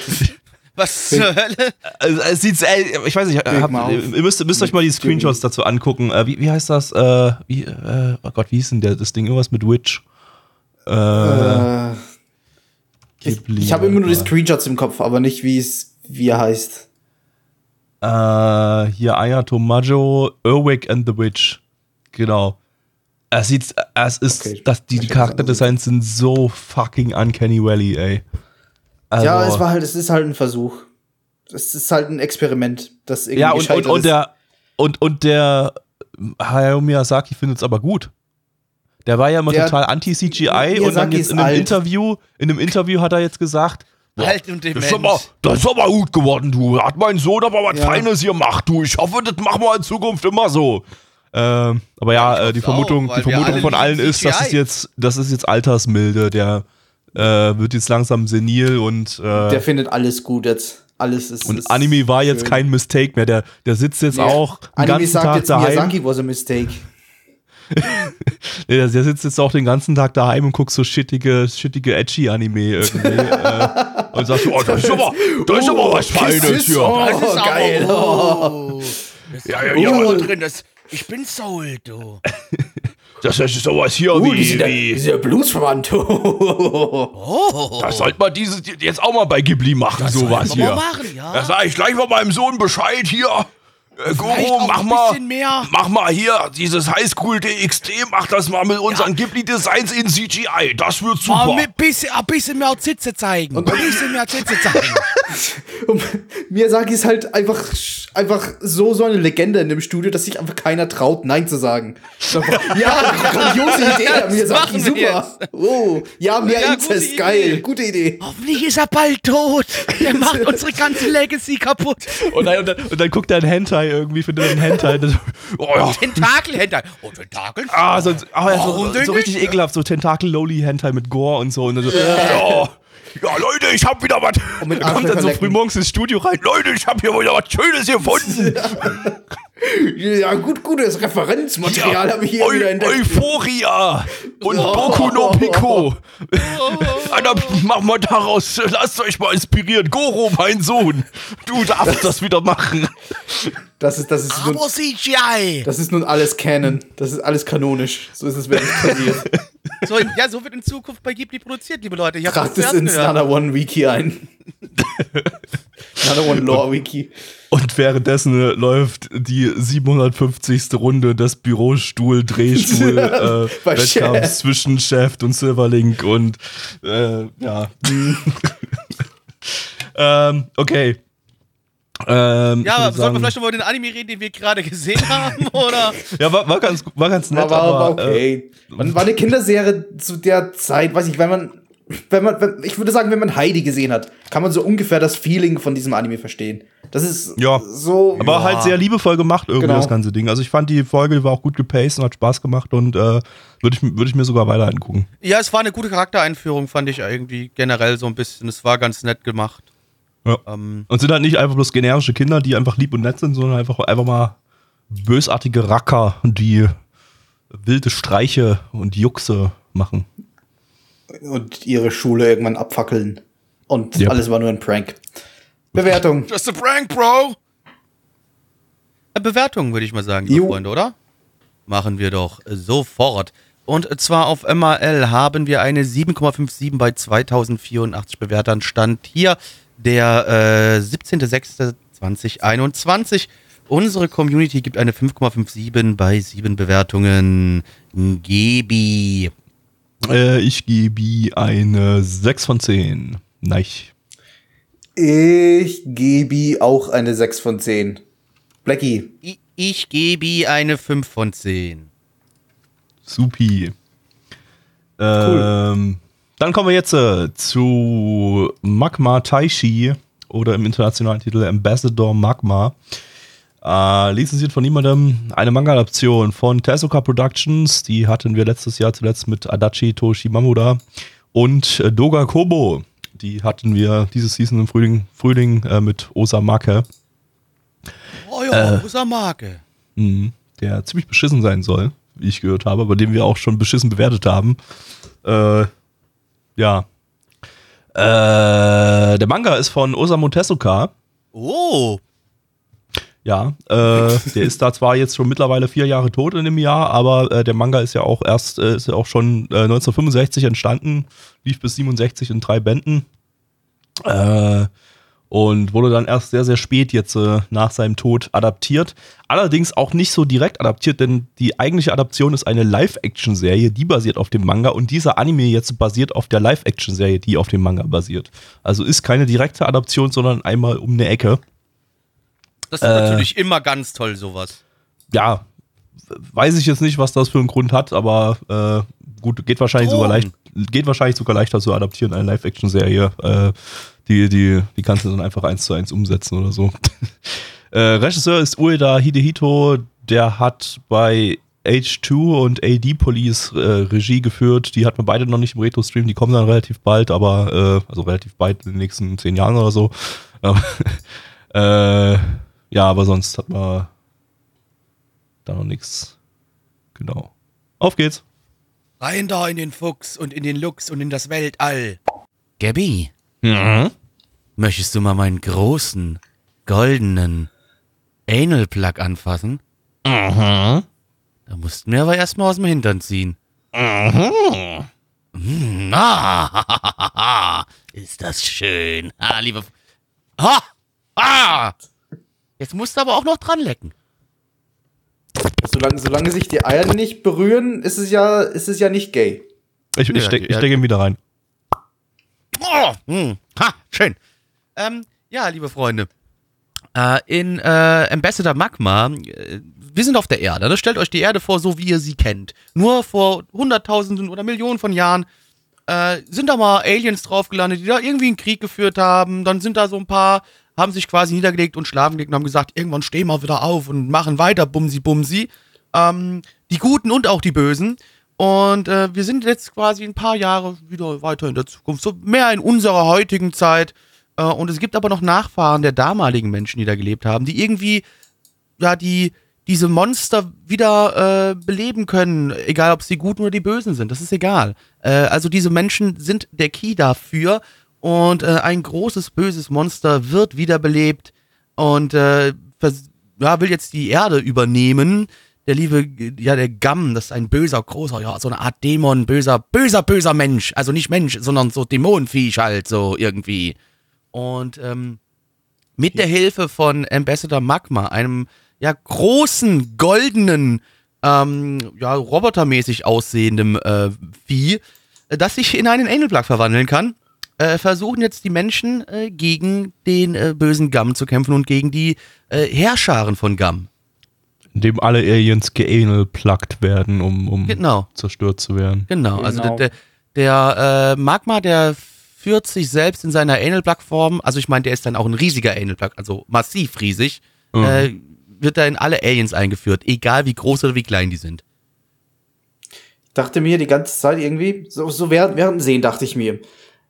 Was Big. Zur Hölle? Also, es sieht's, ey, ich weiß nicht, hab, ihr müsst, müsst euch mal die Screenshots dazu angucken. Äh, wie, wie heißt das? Äh, wie, äh, oh Gott, wie hieß denn der, das Ding? Irgendwas mit Witch. Äh, äh, ich ich habe immer nur die Screenshots im Kopf, aber nicht, wie es wie er heißt. Äh, hier Ayato Majo, Erwick and the Witch. Genau. Es sieht, es ist, okay, dass die Charakterdesigns sind so fucking Uncanny Valley, ey. Also, ja, es war halt, es ist halt ein Versuch. Es ist halt ein Experiment, das irgendwie ja, und, gescheitert und, und ist. Der, und, und der Hayao Miyazaki findet es aber gut. Der war ja immer der, total anti-C G I und dann jetzt in einem alt. Interview, in einem Interview hat er jetzt gesagt, alt und dement. Das ist aber, das ist aber gut geworden, du. Hat mein Sohn aber was ja. Feines gemacht, du. Ich hoffe, das machen wir in Zukunft immer so. Ähm, aber ja, äh, die Vermutung, auch, die Vermutung alle von allen C G I. Ist, dass es jetzt, das ist jetzt Altersmilde, der Äh, wird jetzt langsam senil und äh, der findet alles gut jetzt. Alles ist und ist Anime war jetzt schön. Kein Mistake mehr. Der, der sitzt jetzt nee. Auch den Anime ganzen sagt Tag jetzt daheim. Miyazaki was a mistake. der, der sitzt jetzt auch den ganzen Tag daheim und guckt so shittige, shittige Edgy-Anime irgendwie. äh, und sagt so, oh, da ist aber, da ist aber was Feines hier. Oh, das ist geil. Oh. Das ja, ja, ja. Oh. Drin, das, ich bin Soul, du. Das ist sowas hier uh, wie... Dieser diese Bluesverwandt. Oh. Das sollte man dieses jetzt auch mal bei Ghibli machen, das sowas hier. Machen, ja. Da sage ich gleich mal meinem Sohn Bescheid hier. Äh, Goro, mach mal, mach mal hier dieses Highschool-D X D, mach das mal mit unseren ja. Ghibli-Designs in C G I. Das wird super. Oh, mit bisschen, ein bisschen mehr Zitze zeigen. Und ein bisschen mehr Zitze zeigen. Und Miyazaki ist halt einfach, einfach so, so eine Legende in dem Studio, dass sich einfach keiner traut, Nein zu sagen. Ja, grandiose Idee, Herr Miyazaki, super. Oh, ja, mehr ja, Inzest, gute geil. Idee. Gute Idee. Hoffentlich ist er bald tot. Der macht unsere ganze Legacy kaputt. Und dann, und dann, und dann guckt er ein Hentai irgendwie, findet er einen Hentai. Oh, ja. Tentakel-Hentai. Oh, Tentakel. Ah, so, oh, ja, so, oh, so richtig ekelhaft, so Tentakel-Loli-Hentai mit Gore und so. Und dann so, ja. Oh. Ja, Leute, ich hab wieder was. Da kommt dann so früh morgens ins Studio rein. Leute, ich hab hier wieder was Schönes gefunden. Ja, gut, gutes Referenzmaterial ja, habe ich hier Eu- wieder entdeckt. Euphoria und oh. Boku no Pico. Oh. Alter, mach mal daraus, lasst euch mal inspirieren. Goro, mein Sohn, du darfst das, das wieder machen. Das ist, das ist aber nun, C G I. Das ist nun alles Canon. Das ist alles kanonisch. So ist es, wenn es passiert. So, ja, so wird in Zukunft bei Ghibli produziert, liebe Leute. Tragt es ins Nana One Wiki ein. Nana One Lore Wiki. Und währenddessen äh, läuft die siebenhundertfünfzigste Runde des Bürostuhl-Drehstuhl-Wettkampfs äh, zwischen Chef und Silverlink und äh, ja. ähm, okay. Ähm, ja, aber sollen wir vielleicht noch mal über den Anime reden, den wir gerade gesehen haben, oder? Ja, war, war, ganz, war ganz nett, war, aber... War okay. Äh, man, war eine Kinderserie zu der Zeit, weiß ich, wenn man... Wenn man wenn, ich würde sagen, wenn man Heidi gesehen hat, kann man so ungefähr das Feeling von diesem Anime verstehen. Das ist ja, so... Aber ja. halt sehr liebevoll gemacht, irgendwie, genau. Das ganze Ding. Also ich fand, die Folge war auch gut gepaced und hat Spaß gemacht und äh, würde ich, würd ich mir sogar weiter angucken. Ja, es war eine gute Charaktereinführung, fand ich irgendwie generell so ein bisschen. Es war ganz nett gemacht. Ja. Ähm, und sind halt nicht einfach bloß generische Kinder, die einfach lieb und nett sind, sondern einfach, einfach mal bösartige Racker, die wilde Streiche und Juxe machen. Und ihre Schule irgendwann abfackeln. Und ja. Alles war nur ein Prank. Bewertung. Just a prank, bro! Bewertung, würde ich mal sagen, liebe Freunde, oder? Machen wir doch sofort. Und zwar auf M A L haben wir eine sieben Komma fünf sieben bei zweitausendvierundachtzig Bewertern. Stand hier der äh, siebzehnter sechster zweitausendeinundzwanzig. Unsere Community gibt eine fünf Komma fünf sieben bei sieben Bewertungen. Gebi. Äh, ich gebe eine sechs von zehn. Nein. Ich gebe auch eine sechs von zehn. Blackie. Ich, ich gebe eine fünf von zehn. Supi. Ähm, cool. Dann kommen wir jetzt äh, zu Magma Taishi oder im internationalen Titel Ambassador Magma. Äh, lizenziert von niemandem. Eine Manga-Adaption von Tezuka Productions. Die hatten wir letztes Jahr zuletzt mit Adachi Toshimamura und äh, Doga Kobo. Die hatten wir dieses Season im Frühling, Frühling äh, mit Osamake. Oh ja, äh, Osamake. Mh, der ziemlich beschissen sein soll. wie ich gehört habe, aber den wir auch schon beschissen bewertet haben. Äh, ja. Äh, der Manga ist von Osamu Tezuka. Oh! Ja, äh, der ist da zwar jetzt schon mittlerweile vier Jahre tot in dem Jahr, aber äh, der Manga ist ja auch erst, äh, ist ja auch schon äh, neunzehnhundertfünfundsechzig entstanden, lief bis siebenundsechzig in drei Bänden äh, und wurde dann erst sehr, sehr spät jetzt äh, nach seinem Tod adaptiert. Allerdings auch nicht so direkt adaptiert, denn die eigentliche Adaption ist eine Live-Action-Serie, die basiert auf dem Manga und dieser Anime jetzt basiert auf der Live-Action-Serie, die auf dem Manga basiert. Also ist keine direkte Adaption, sondern einmal um eine Ecke. Das ist äh, natürlich immer ganz toll, sowas. Ja, weiß ich jetzt nicht, was das für einen Grund hat, aber äh, gut, geht wahrscheinlich, oh. sogar leicht, geht wahrscheinlich sogar leichter zu adaptieren, eine Live-Action-Serie. Äh, die, die, die kannst du dann einfach eins zu eins umsetzen oder so. äh, Regisseur ist Ueda Hidehito, der hat bei H zwei und A D Police äh, Regie geführt. Die hat man beide noch nicht im Retro-Stream, die kommen dann relativ bald, aber äh, also relativ bald in den nächsten zehn Jahren oder so. äh, Ja, aber sonst hat man da noch nichts. Genau. Auf geht's. Rein da in den Fuchs und in den Lux und in das Weltall. Gabi, mhm. möchtest du mal meinen großen, goldenen Anal-Plug anfassen? Mhm. Da mussten wir aber erstmal aus dem Hintern ziehen. Mhm. Mhm. Ah, ist das schön. Ah, liebe... F- ha! Ah! Jetzt musst du aber auch noch dran lecken. Solange, solange sich die Eier nicht berühren, ist es ja, ist es ja nicht gay. Ich, ich, steck, ich stecke ihn wieder rein. Oh, mh, ha, schön. Ähm, ja, liebe Freunde. Äh, in äh, Ambassador Magma, äh, wir sind auf der Erde. Ne? Stellt euch die Erde vor, so wie ihr sie kennt. Nur vor Hunderttausenden oder Millionen von Jahren äh, sind da mal Aliens drauf gelandet, die da irgendwie einen Krieg geführt haben. Dann sind da so ein paar... haben sich quasi niedergelegt und schlafen gelegt und haben gesagt, irgendwann stehen wir wieder auf und machen weiter, bumsi, bumsi. Ähm, die Guten und auch die Bösen. Und äh, wir sind jetzt quasi ein paar Jahre wieder weiter in der Zukunft, so mehr in unserer heutigen Zeit. Äh, und es gibt aber noch Nachfahren der damaligen Menschen, die da gelebt haben, die irgendwie, ja, die diese Monster wieder äh, beleben können, egal ob es die Guten oder die Bösen sind, das ist egal. Äh, also diese Menschen sind der Key dafür. Und äh, ein großes, böses Monster wird wiederbelebt und äh, vers- ja, will jetzt die Erde übernehmen. Der liebe, ja, der Gamm, das ist ein böser, großer, ja, so eine Art Dämon, böser, böser, böser Mensch. Also nicht Mensch, sondern so Dämonenviech halt so irgendwie. Und ähm, mit der Hilfe von Ambassador Magma, einem, ja, großen, goldenen, ähm, ja, robotermäßig aussehenden äh, Vieh, das sich in einen Engelblack verwandeln kann, versuchen jetzt die Menschen äh, gegen den äh, bösen Gamm zu kämpfen und gegen die äh, Heerscharen von Gamm. Indem alle Aliens geanal-plugged werden, um, um genau. zerstört zu werden. Genau, genau. Also der, der, der äh, Magma, der führt sich selbst in seiner Anal-Plug-Form, also ich meine, der ist dann auch ein riesiger Anal-Plug, also massiv riesig, mhm. äh, wird da in alle Aliens eingeführt, egal wie groß oder wie klein die sind. Ich dachte mir die ganze Zeit irgendwie, so, so während, während Sehen dachte ich mir,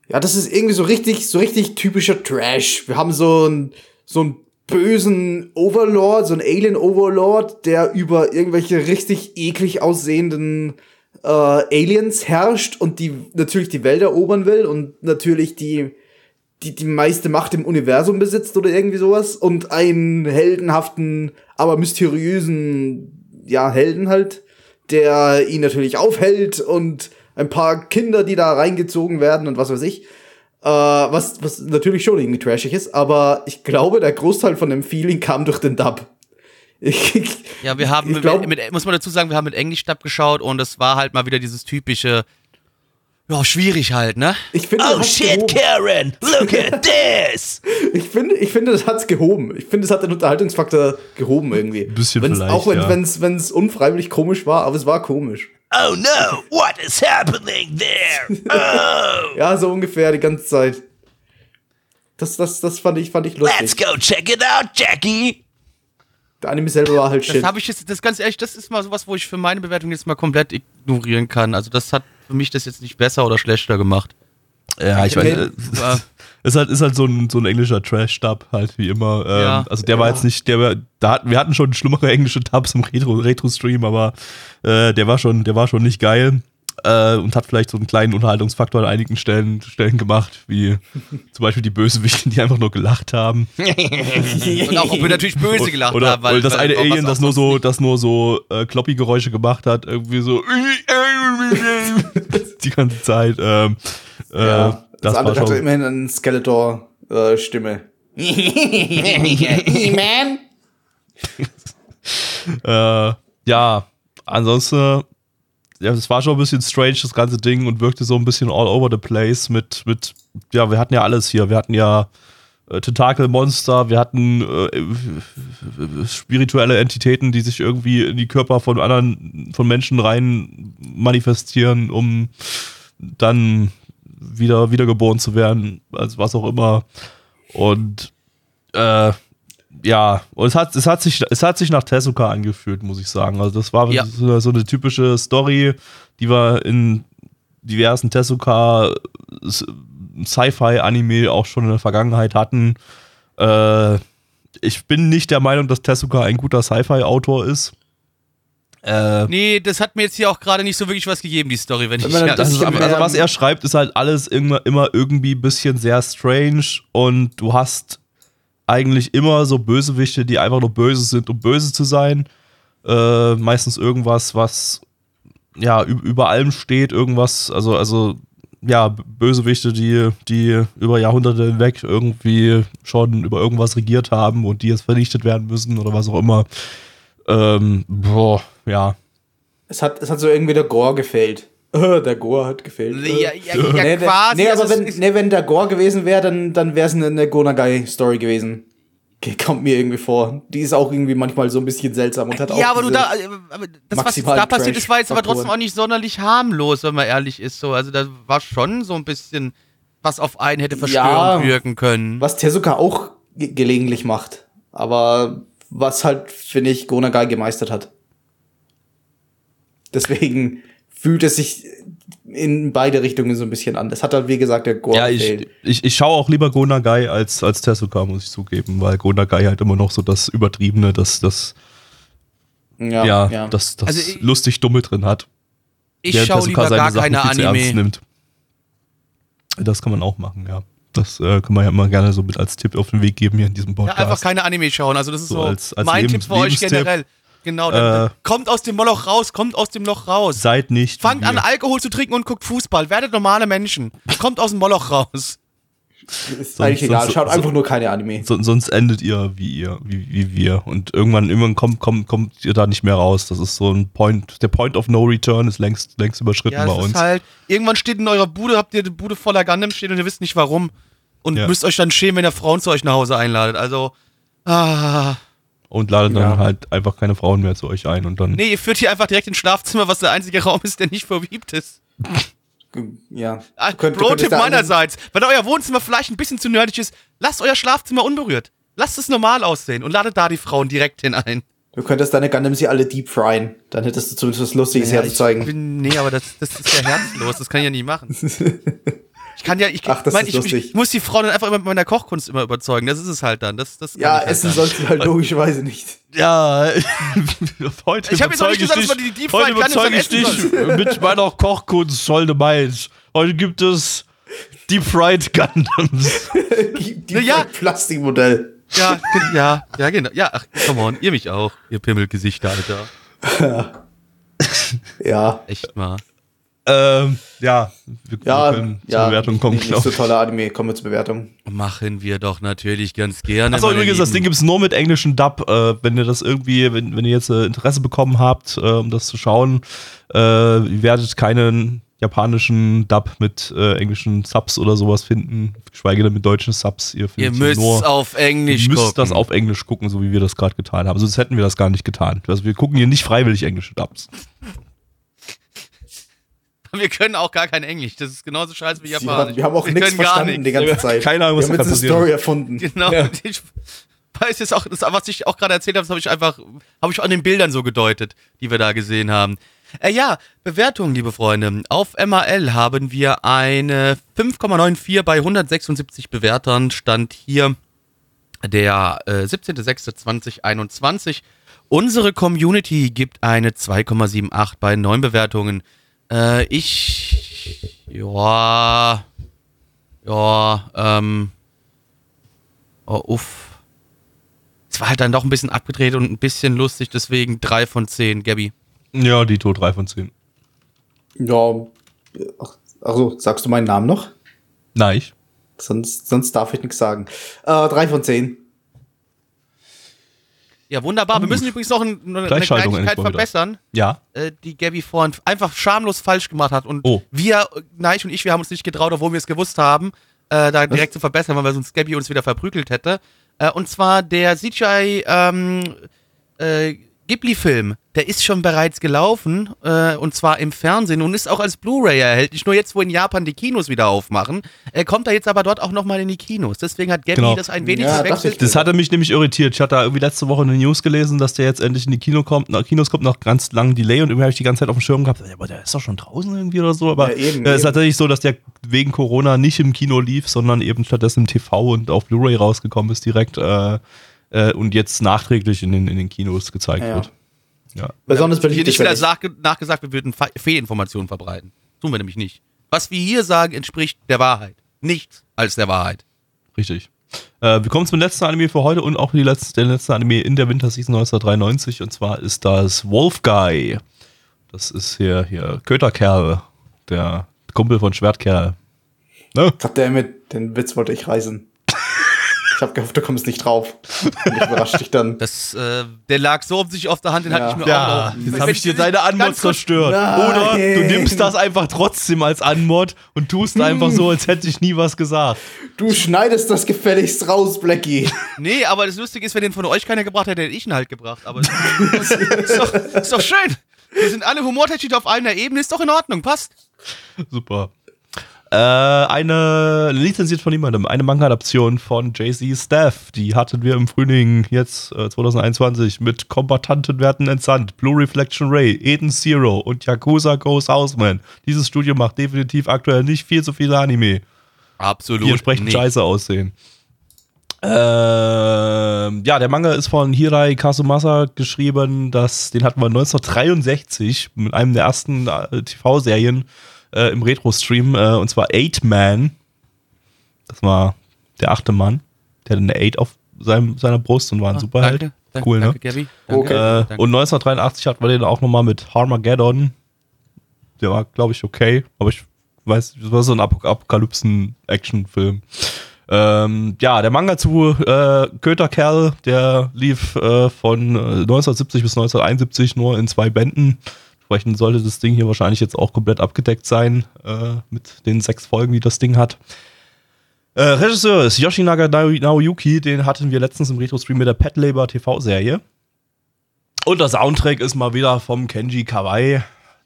ja, das ist irgendwie so richtig, so richtig typischer Trash. Wir haben so einen, so einen bösen Overlord, so einen Alien-Overlord, der über irgendwelche richtig eklig aussehenden äh, Aliens herrscht und die natürlich die Welt erobern will und natürlich die, die, die meiste Macht im Universum besitzt oder irgendwie sowas und einen heldenhaften, aber mysteriösen, ja, Helden halt, der ihn natürlich aufhält und ein paar Kinder, die da reingezogen werden und was weiß ich. Äh, was, was natürlich schon irgendwie trashig ist, aber ich glaube, der Großteil von dem Feeling kam durch den Dub. Ich, ich, ja, wir haben, ich glaub, mit, mit, muss man dazu sagen, wir haben mit Englisch Dub geschaut und es war halt mal wieder dieses typische, ja, schwierig halt, ne? Ich finde, oh shit, gehoben. Karen, look at this! ich, finde, ich finde, das hat's gehoben. Ich finde, es hat den Unterhaltungsfaktor gehoben irgendwie. Ein bisschen wenn's, vielleicht, auch wenn es ja. unfreiwillig komisch war, aber es war komisch. Oh no, what is happening there? Oh. Ja, so ungefähr die ganze Zeit. Das, das, das fand ich, fand ich lustig. Let's go check it out, Jackie! Der Anime selber war halt shit. Das habe ich jetzt, das ganz ehrlich, das ist mal sowas, wo ich für meine Bewertung jetzt mal komplett ignorieren kann. Also das hat für mich das jetzt nicht besser oder schlechter gemacht. Ja, ich okay. weiß. Ist halt, ist halt so ein, so ein englischer Trash-Dub, halt wie immer. Ähm, ja, also der ja. war jetzt nicht, der da hatten, wir hatten schon schlimmere englische Dubs im Retro, Retro-Stream, aber äh, der war schon, der war schon nicht geil. Äh, und hat vielleicht so einen kleinen Unterhaltungsfaktor an einigen Stellen, Stellen gemacht, wie zum Beispiel die Bösewichten, die einfach nur gelacht haben. Und auch, ob wir natürlich böse gelacht oder, haben. Weil das eine Alien, das nur so, das nur so äh, Kloppi-Geräusche gemacht hat, irgendwie so die ganze Zeit. Äh, ja, äh, das, das andere hatte immerhin eine Skeletor-Stimme. Äh, äh, ja, ansonsten ja, es war schon ein bisschen strange, das ganze Ding, und wirkte so ein bisschen all over the place mit, mit ja, wir hatten ja alles hier. Wir hatten ja äh, Tentakelmonster, wir hatten äh, äh, spirituelle Entitäten, die sich irgendwie in die Körper von anderen, von Menschen rein manifestieren, um dann wieder wiedergeboren zu werden, also was auch immer. Und äh, ja, und es hat, es hat sich, es hat sich nach Tezuka angefühlt, muss ich sagen. Also das war ja. so, eine, so eine typische Story, die wir in diversen Tezuka Sci-Fi-Anime auch schon in der Vergangenheit hatten. Äh, ich bin nicht der Meinung, dass Tezuka ein guter Sci-Fi-Autor ist. Äh, nee, das hat mir jetzt hier auch gerade nicht so wirklich was gegeben, die Story, wenn ich das das ist, also was er schreibt, ist halt alles immer, immer irgendwie ein bisschen sehr strange, und du hast eigentlich immer so Bösewichte, die einfach nur böse sind, um böse zu sein. Äh, meistens irgendwas, was ja über allem steht, irgendwas, also, also ja, Bösewichte, die, die über Jahrhunderte hinweg irgendwie schon über irgendwas regiert haben und die jetzt vernichtet werden müssen oder was auch immer. Ähm, boah, ja. Es hat, es hat so irgendwie der Gore gefehlt. Der Gore hat gefehlt. Ja, ja, ja, nee, quasi. Nee, aber also wenn, nee, wenn der Gore gewesen wäre, dann, dann wäre es eine, eine Gonagai-Story gewesen. Kommt mir irgendwie vor. Die ist auch irgendwie manchmal so ein bisschen seltsam und hat ja, auch. Ja, aber du da. Aber das, was da passiert ist, war jetzt aber trotzdem auch nicht sonderlich harmlos, wenn man ehrlich ist. So. Also da war schon so ein bisschen, was auf einen hätte verstörend ja, wirken können. Was Tezuka auch ge- gelegentlich macht. Aber was halt, finde ich, Gonagai gemeistert hat. Deswegen fühlt es sich in beide Richtungen so ein bisschen an. Das hat halt, wie gesagt, der Gore. Ja, ich, ich, ich schaue auch lieber Go Nagai als, als Tezuka, muss ich zugeben, weil Go Nagai halt immer noch so das Übertriebene, das, das, ja, ja, ja. das, das also ich, lustig Dumme drin hat. Ich der schaue Tezuka lieber gar keine Anime. Nimmt. Das kann man auch machen, ja. Das äh, kann man ja immer gerne so mit als Tipp auf den Weg geben hier in diesem Podcast. Ja, einfach keine Anime schauen, also das ist so, so als, als mein Lebens- Tipp für euch generell. Genau, dann äh, kommt aus dem Moloch raus, kommt aus dem Loch raus. Seid nicht. Fangt an, Alkohol zu trinken und guckt Fußball. Werdet normale Menschen. Kommt aus dem Moloch raus. Ist eigentlich sonst, egal, schaut so, einfach so, nur keine Anime. So, sonst endet ihr wie ihr, wie, wie wir. Und irgendwann, irgendwann kommt, kommt, kommt ihr da nicht mehr raus. Das ist so ein Point, der Point of No Return ist längst, längst überschritten ja, bei uns. Ist halt, irgendwann steht in eurer Bude, habt ihr eine Bude voller Gundam stehen und ihr wisst nicht warum. Und ja. müsst euch dann schämen, wenn ihr Frauen zu euch nach Hause einladet. Also, ah... Und ladet dann ja. halt einfach keine Frauen mehr zu euch ein und dann. Nee, ihr führt hier einfach direkt ins Schlafzimmer, was der einzige Raum ist, der nicht verwiebt ist. Ja. Pro-Tipp meinerseits. Wenn euer Wohnzimmer vielleicht ein bisschen zu nerdig ist, lasst euer Schlafzimmer unberührt. Lasst es normal aussehen und ladet da die Frauen direkt hinein. Du könntest deine Gundam sie alle deep fryen. Dann hättest du zumindest was Lustiges ja, herzuzeigen. Bin, nee, aber das, das ist ja herzlos. Das kann ich ja nie machen. Ich kann ja, ich, Ach, das mein, ist ich, lustig. ich muss die Frauen dann einfach immer mit meiner Kochkunst immer überzeugen. Das ist es halt dann. Das, das ja, halt essen dann. sollst du halt logischerweise nicht. Ja, heute ich habe jetzt auch nicht gesagt, dass man die Deep Fried Gundams dann essen soll. Heute überzeuge ich dich mit meiner Kochkunst, Solde Mainz. Heute gibt es Deep Fried Gundams. Deep Fried ja. Plastikmodell. Ja, ja, ja, genau. Ja, ach, come on, ihr mich auch, ihr Pimmelgesichter, Alter. Ja. Echt mal. Ähm, ja, wir ja, können zur ja, Bewertung kommen, glaube ich. Nicht so tolle Anime, kommen wir zur Bewertung. Machen wir doch natürlich ganz gerne. Achso, übrigens, das Ding gibt's nur mit englischen Dub. Äh, wenn ihr das irgendwie, wenn, wenn ihr jetzt äh, Interesse bekommen habt, äh, um das zu schauen, äh, ihr werdet keinen japanischen Dub mit äh, englischen Subs oder sowas finden, geschweige denn mit deutschen Subs. Ihr, ihr müsst nur, auf Englisch gucken. Ihr müsst gucken. das auf Englisch gucken, so wie wir das gerade getan haben. Sonst hätten wir das gar nicht getan. Also wir gucken hier nicht freiwillig englische Dubs. Wir können auch gar kein Englisch. Das ist genauso scheiße wie Japanisch. Wir haben auch nichts verstanden nix. die ganze Zeit. Keine Ahnung, was da passiert. Wir haben jetzt eine Story erfunden. Genau. Ja. Ich weiß jetzt auch, das, was ich auch gerade erzählt habe, das habe ich einfach, habe ich an den Bildern so gedeutet, die wir da gesehen haben. Äh, ja, Bewertungen, liebe Freunde. Auf M A L haben wir eine fünf Komma neun vier bei hundertsechsundsiebzig Bewertern. Stand hier der äh, siebzehnter sechster zweitausendeinundzwanzig. Unsere Community gibt eine zwei Komma sieben acht bei neun Bewertungen. Äh, ich... Ja... Ja, ähm... Oh, uff. Es war halt dann doch ein bisschen abgedreht und ein bisschen lustig, deswegen drei von zehn, Gabi. Ja, dito, drei von zehn. Ja, also sagst du meinen Namen noch? Nein. Ich. Sonst, sonst darf ich nichts sagen. Äh, drei von zehn. Ja, wunderbar. Wir müssen übrigens noch ein, eine Kleinigkeit verbessern, ja. äh, die Gabi vorhin einfach schamlos falsch gemacht hat. Und oh. wir, Neich und ich, wir haben uns nicht getraut, obwohl wir es gewusst haben, äh, da direkt Was? zu verbessern, weil sonst Gabi uns wieder verprügelt hätte. Äh, und zwar der C G I ähm, äh, Ghibli-Film, der ist schon bereits gelaufen, äh, und zwar im Fernsehen und ist auch als Blu-ray erhältlich. Nur jetzt, wo in Japan die Kinos wieder aufmachen, äh, kommt er jetzt aber dort auch nochmal in die Kinos. Deswegen hat Gabi genau. das ein wenig ja, verwechselt. Das hatte mich nämlich irritiert. Ich hatte da irgendwie letzte Woche eine News gelesen, dass der jetzt endlich in die Kino kommt, nach Kinos kommt, nach ganz langem Delay, und irgendwie habe ich die ganze Zeit auf dem Schirm gehabt, aber der ist doch schon draußen irgendwie oder so. Aber ja, eben, äh, es ist tatsächlich so, dass der wegen Corona nicht im Kino lief, sondern eben stattdessen im T V und auf Blu-ray rausgekommen ist direkt äh, äh, und jetzt nachträglich in den, in den Kinos gezeigt ja. wird. Ja. Besonders ja, hier nicht wieder nachgesagt, wir würden Fehlinformationen verbreiten. Tun wir nämlich nicht. Was wir hier sagen, entspricht der Wahrheit. Nichts als der Wahrheit. Richtig. Äh, wir kommen zum letzten Anime für heute und auch die letzte, der letzte Anime in der Winterseason neunzehnhundertdreiundneunzig, und zwar ist das Wolf Guy. Das ist hier, hier Köterkerl, der Kumpel von Schwertkerl. Ne? Hat der mit den Witz wollte ich reißen. Ich hab gehofft, du kommst nicht drauf. Und ich überrasche dich dann. Das, äh, der lag so um sich auf der Hand, den ja. hatte ich mir ja. auch. Ja, jetzt habe ich dir deine Anmod zerstört. Nein. Oder du nimmst das einfach trotzdem als Anmod und tust hm. einfach so, als hätte ich nie was gesagt. Du schneidest das gefälligst raus, Blackie. Nee, aber das Lustige ist, wenn den von euch keiner gebracht hätte, hätte ich ihn halt gebracht. Aber das ist, doch, ist doch schön. Wir sind alle humortechnisch auf einer Ebene, ist doch in Ordnung, passt. Super. Eine lizenziert von niemandem, eine Manga-Adaption von J C Staff. Die hatten wir im Frühling jetzt äh, zweitausendeinundzwanzig mit Kombatanten werden entsandt, Blue Reflection Ray, Eden Zero und Yakuza Goes Houseman. Dieses Studio macht definitiv aktuell nicht viel zu viele Anime. Absolut. Die entsprechend nicht. Scheiße aussehen. Ähm, ja, der Manga ist von Hirai Kasumasa geschrieben. Das, den hatten wir neunzehnhundertdreiundsechzig mit einem der ersten äh, T V-Serien. Äh, im Retro-Stream, äh, und zwar Eight Man. Das war der achte Mann. Der hatte eine Eight auf seinem, seiner Brust und war ein ah, Superheld. Danke, danke, cool, danke, ne? Gabby. Danke, okay. äh, danke. Und neunzehnhundertdreiundachtzig hatten wir den auch nochmal mit Harmageddon. Der war, glaube ich, okay. Aber ich weiß, das war so ein Ap- Apokalypsen-Action-Film. Ähm, ja, der Manga zu äh, Köterkerl, der lief äh, von neunzehnhundertsiebzig bis neunzehnhunderteinundsiebzig nur in zwei Bänden. Entsprechend sollte das Ding hier wahrscheinlich jetzt auch komplett abgedeckt sein, äh, mit den sechs Folgen, die das Ding hat. Äh, Regisseur ist Yoshinaga Naoyuki, den hatten wir letztens im Retro-Stream mit der Pet Labor T V-Serie. Und der Soundtrack ist mal wieder vom Kenji Kawai.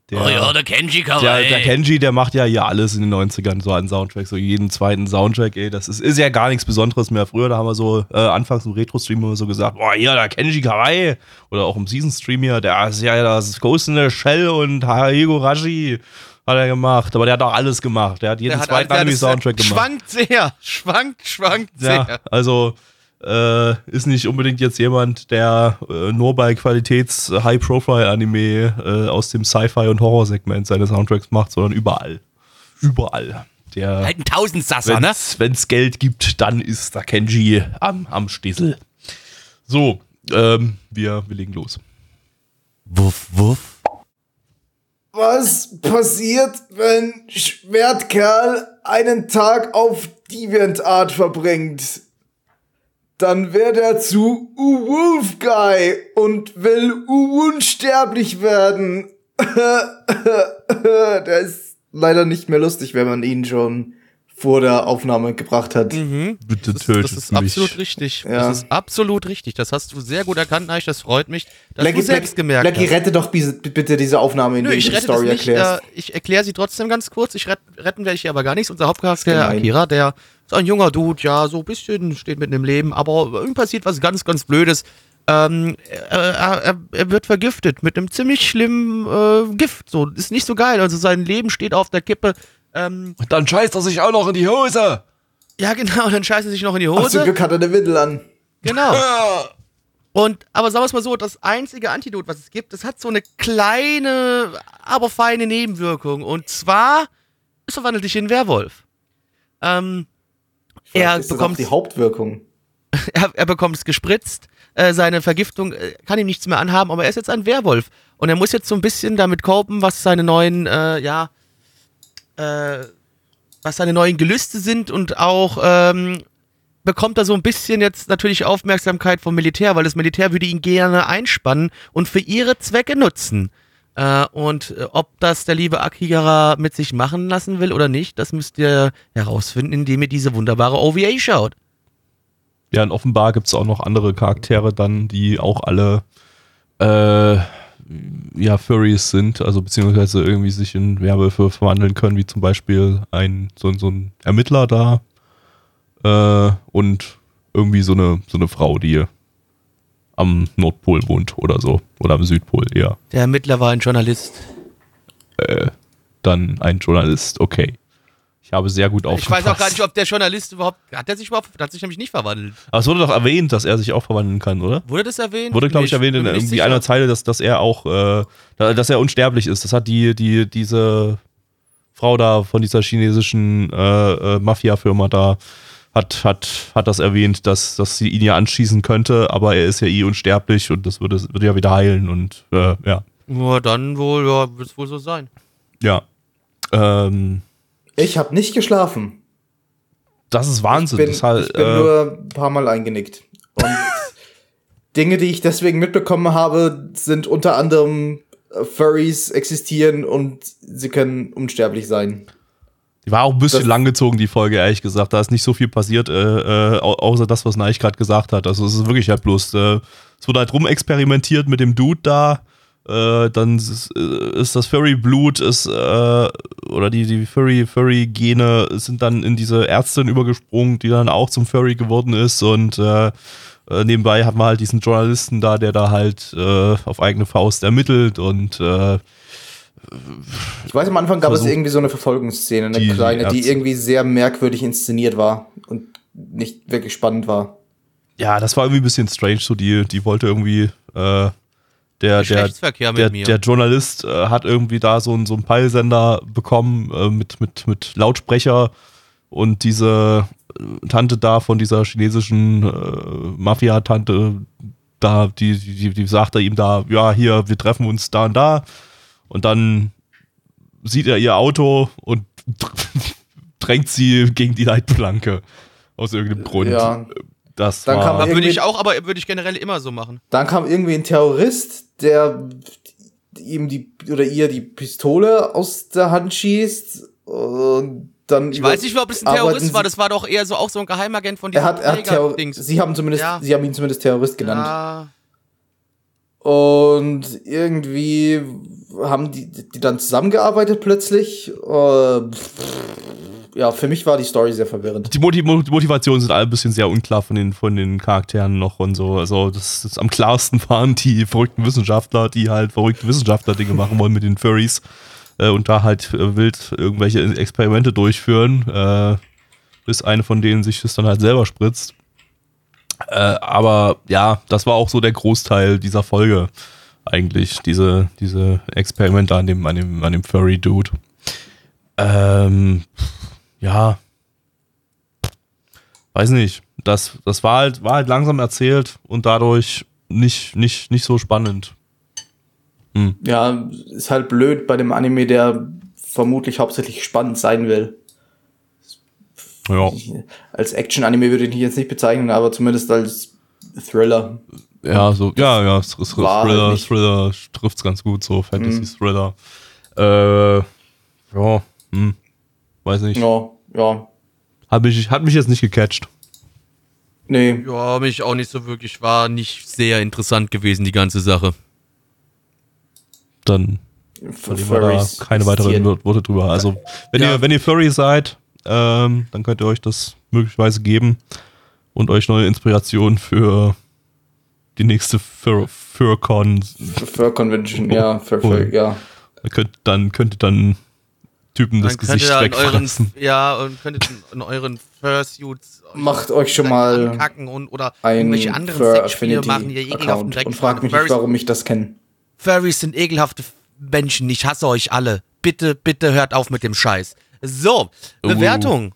Der, oh ja, der Kenji Kawai. Der, der Kenji, der macht ja hier alles in den neunzigern, so einen Soundtrack, so jeden zweiten Soundtrack, ey. Das ist, ist ja gar nichts Besonderes mehr. Früher, da haben wir so, äh, anfangs im Retro-Stream immer so gesagt, boah, hier, der Kenji Kawai. Oder auch im Season-Stream hier, der ist ja das Ghost in the Shell und Haigo Rashi hat er gemacht. Aber der hat auch alles gemacht. Der hat jeden der hat zweiten Anime-Soundtrack gemacht. Schwankt sehr, schwankt, schwankt ja, sehr. Also... Äh, ist nicht unbedingt jetzt jemand, der äh, nur bei Qualitäts-High-Profile-Anime äh, aus dem Sci-Fi- und Horror-Segment seine Soundtracks macht, sondern überall. Überall. Der, halt ein Tausendsasser, ne? Wenn's Geld gibt, dann ist der Kenji am, am Stiesel. So, ähm, wir, wir legen los. Wuff, wuff. Was passiert, wenn Schwertkerl einen Tag auf DeviantArt verbringt? Dann wird er zu Wolf Guy und will unsterblich werden. Der ist leider nicht mehr lustig, wenn man ihn schon vor der Aufnahme gebracht hat. Mhm. Bitte tötet mich. Das ist, das ist mich. absolut richtig. Ja. Das ist absolut richtig. Das hast du sehr gut erkannt, Neich. Das freut mich, dass Blackie, du selbst gemerkt Blackie, hast. Blackie, rette doch bitte diese Aufnahme, in der ich die Story erkläre. Äh, ich erkläre sie trotzdem ganz kurz. Ich ret- retten werde ich hier aber gar nichts. Unser Hauptcharakter, Akira, der ist ein junger Dude, ja, so ein bisschen steht mit im Leben, aber ihm passiert was ganz, ganz Blödes. Ähm, er, er, er wird vergiftet mit einem ziemlich schlimmen äh, Gift. So, ist nicht so geil. Also sein Leben steht auf der Kippe. Ähm, Und dann scheißt er sich auch noch in die Hose. Ja, genau, dann scheißt er sich noch in die Hose. Ach, zum Glück hat er eine Windel an. Genau. Und, aber sagen wir es mal so, das einzige Antidot, was es gibt, das hat so eine kleine, aber feine Nebenwirkung. Und zwar, es verwandelt dich in einen Werwolf. Ähm, er bekommt die Hauptwirkung. er, er bekommt es gespritzt. Seine Vergiftung kann ihm nichts mehr anhaben, aber er ist jetzt ein Werwolf. Und er muss jetzt so ein bisschen damit kopen, was seine neuen, äh, ja, äh, was seine neuen Gelüste sind, und auch ähm, bekommt er so ein bisschen jetzt natürlich Aufmerksamkeit vom Militär, weil das Militär würde ihn gerne einspannen und für ihre Zwecke nutzen. Äh, und ob das der liebe Akihara mit sich machen lassen will oder nicht, das müsst ihr herausfinden, indem ihr diese wunderbare O V A schaut. Ja, und offenbar gibt es auch noch andere Charaktere dann, die auch alle äh, ja, Furries sind, also beziehungsweise irgendwie sich in Werwölfe verwandeln können, wie zum Beispiel ein, so, so ein Ermittler da äh, und irgendwie so eine, so eine Frau, die am Nordpol wohnt oder so, oder am Südpol eher. Der Ermittler war ein Journalist. Äh, dann ein Journalist, okay. Ich habe sehr gut aufgepasst. Ich weiß auch gar nicht, ob der Journalist überhaupt, hat er sich überhaupt, hat sich nämlich nicht verwandelt. Aber es wurde doch erwähnt, dass er sich auch verwandeln kann, oder? Wurde das erwähnt? Wurde, glaube ich, erwähnt in irgendwie einer Zeile, dass, dass er auch, äh, dass er unsterblich ist. Das hat die, die, diese Frau da von dieser chinesischen äh, Mafia-Firma da, hat, hat, hat das erwähnt, dass, dass sie ihn ja anschießen könnte, aber er ist ja eh unsterblich und das würde, würde ja wieder heilen und, äh, ja. Ja, dann wohl, ja, wird es wohl so sein. Ja. Ähm, Ich habe nicht geschlafen. Das ist Wahnsinn. Ich bin, Deshalb, ich bin äh, nur ein paar Mal eingenickt. Und Dinge, die ich deswegen mitbekommen habe, sind unter anderem Furries existieren und sie können unsterblich sein. Die war auch ein bisschen das langgezogen, die Folge, ehrlich gesagt. Da ist nicht so viel passiert, äh, äh, außer das, was Neich gerade gesagt hat. Also es ist wirklich halt bloß, äh, es wurde halt rumexperimentiert mit dem Dude da. Äh, dann ist, ist das Furry-Blut, ist, äh, oder die, die Furry, Furry-Gene sind dann in diese Ärztin übergesprungen, die dann auch zum Furry geworden ist, und äh, nebenbei hat man halt diesen Journalisten da, der da halt äh, auf eigene Faust ermittelt und äh, ich weiß, am Anfang gab es irgendwie so eine Verfolgungsszene, eine die kleine, Ärzte. die irgendwie sehr merkwürdig inszeniert war und nicht wirklich spannend war. Ja, das war irgendwie ein bisschen strange, so die, die wollte irgendwie, äh, Der, der, der, der Journalist äh, hat irgendwie da so, so einen Peilsender bekommen äh, mit, mit, mit Lautsprecher, und diese Tante da von dieser chinesischen äh, Mafia-Tante da, die, die, die sagte ihm da, ja, hier, wir treffen uns da und da, und dann sieht er ihr Auto und drängt sie gegen die Leitplanke aus irgendeinem Grund. Ja. Das dann war kam würde ich auch, aber würde ich generell immer so machen. Dann kam irgendwie ein Terrorist, der ihm die oder ihr die Pistole aus der Hand schießt. Und dann ich weiß nicht, ob es ein Terrorist war, das war doch eher so auch so ein Geheimagent von diesem Träger-Dings. Sie haben zumindest, ja. sie haben ihn zumindest Terrorist genannt. Ja. Und irgendwie haben die, die dann zusammengearbeitet plötzlich. Äh, Ja, für mich war die Story sehr verwirrend. Die, Motiv- die Motivationen sind alle ein bisschen sehr unklar von den, von den Charakteren noch und so. Also das, das am klarsten waren die verrückten Wissenschaftler, die halt verrückte Wissenschaftler-Dinge machen wollen mit den Furries äh, und da halt äh, wild irgendwelche Experimente durchführen, äh, bis eine von denen sich das dann halt selber spritzt. Äh, aber ja, das war auch so der Großteil dieser Folge eigentlich, diese, diese Experimente an dem, an dem, an dem Furry-Dude. Ähm... Ja, weiß nicht, das, das war halt, war halt langsam erzählt und dadurch nicht, nicht, nicht so spannend. Hm. Ja, ist halt blöd bei dem Anime, der vermutlich hauptsächlich spannend sein will. Ja. Als Action-Anime würde ich ihn jetzt nicht bezeichnen, aber zumindest als Thriller. Ja, so, ja, ja, Thriller, halt Thriller trifft's ganz gut, so Fantasy-Thriller. Hm. Äh, ja, hm. Weiß nicht. Ja, ja. Hat mich, hat mich jetzt nicht gecatcht. Nee. Ja, mich auch nicht so wirklich. War nicht sehr interessant gewesen, die ganze Sache. Dann verlieren wir da keine weiteren Worte drüber. Also, wenn, ja. ihr, wenn ihr Furry seid, ähm, dann könnt ihr euch das möglicherweise geben und euch neue Inspirationen für die nächste Fur- Furcon. Fur-Convention, ja, Fur, Fur, ja. Dann könnte dann, könnte dann Typen das dann Gesicht wegfressen. Euren, ja, und könntet in euren Fursuits macht euch schon mal ankacken und oder irgendwelche anderen Sexspiele machen, die ekelhaften Dreck. Und frag mich nicht, warum ich das kenne. Furries sind ekelhafte Menschen, ich hasse euch alle. Bitte, bitte hört auf mit dem Scheiß. So, Bewertung. Uh.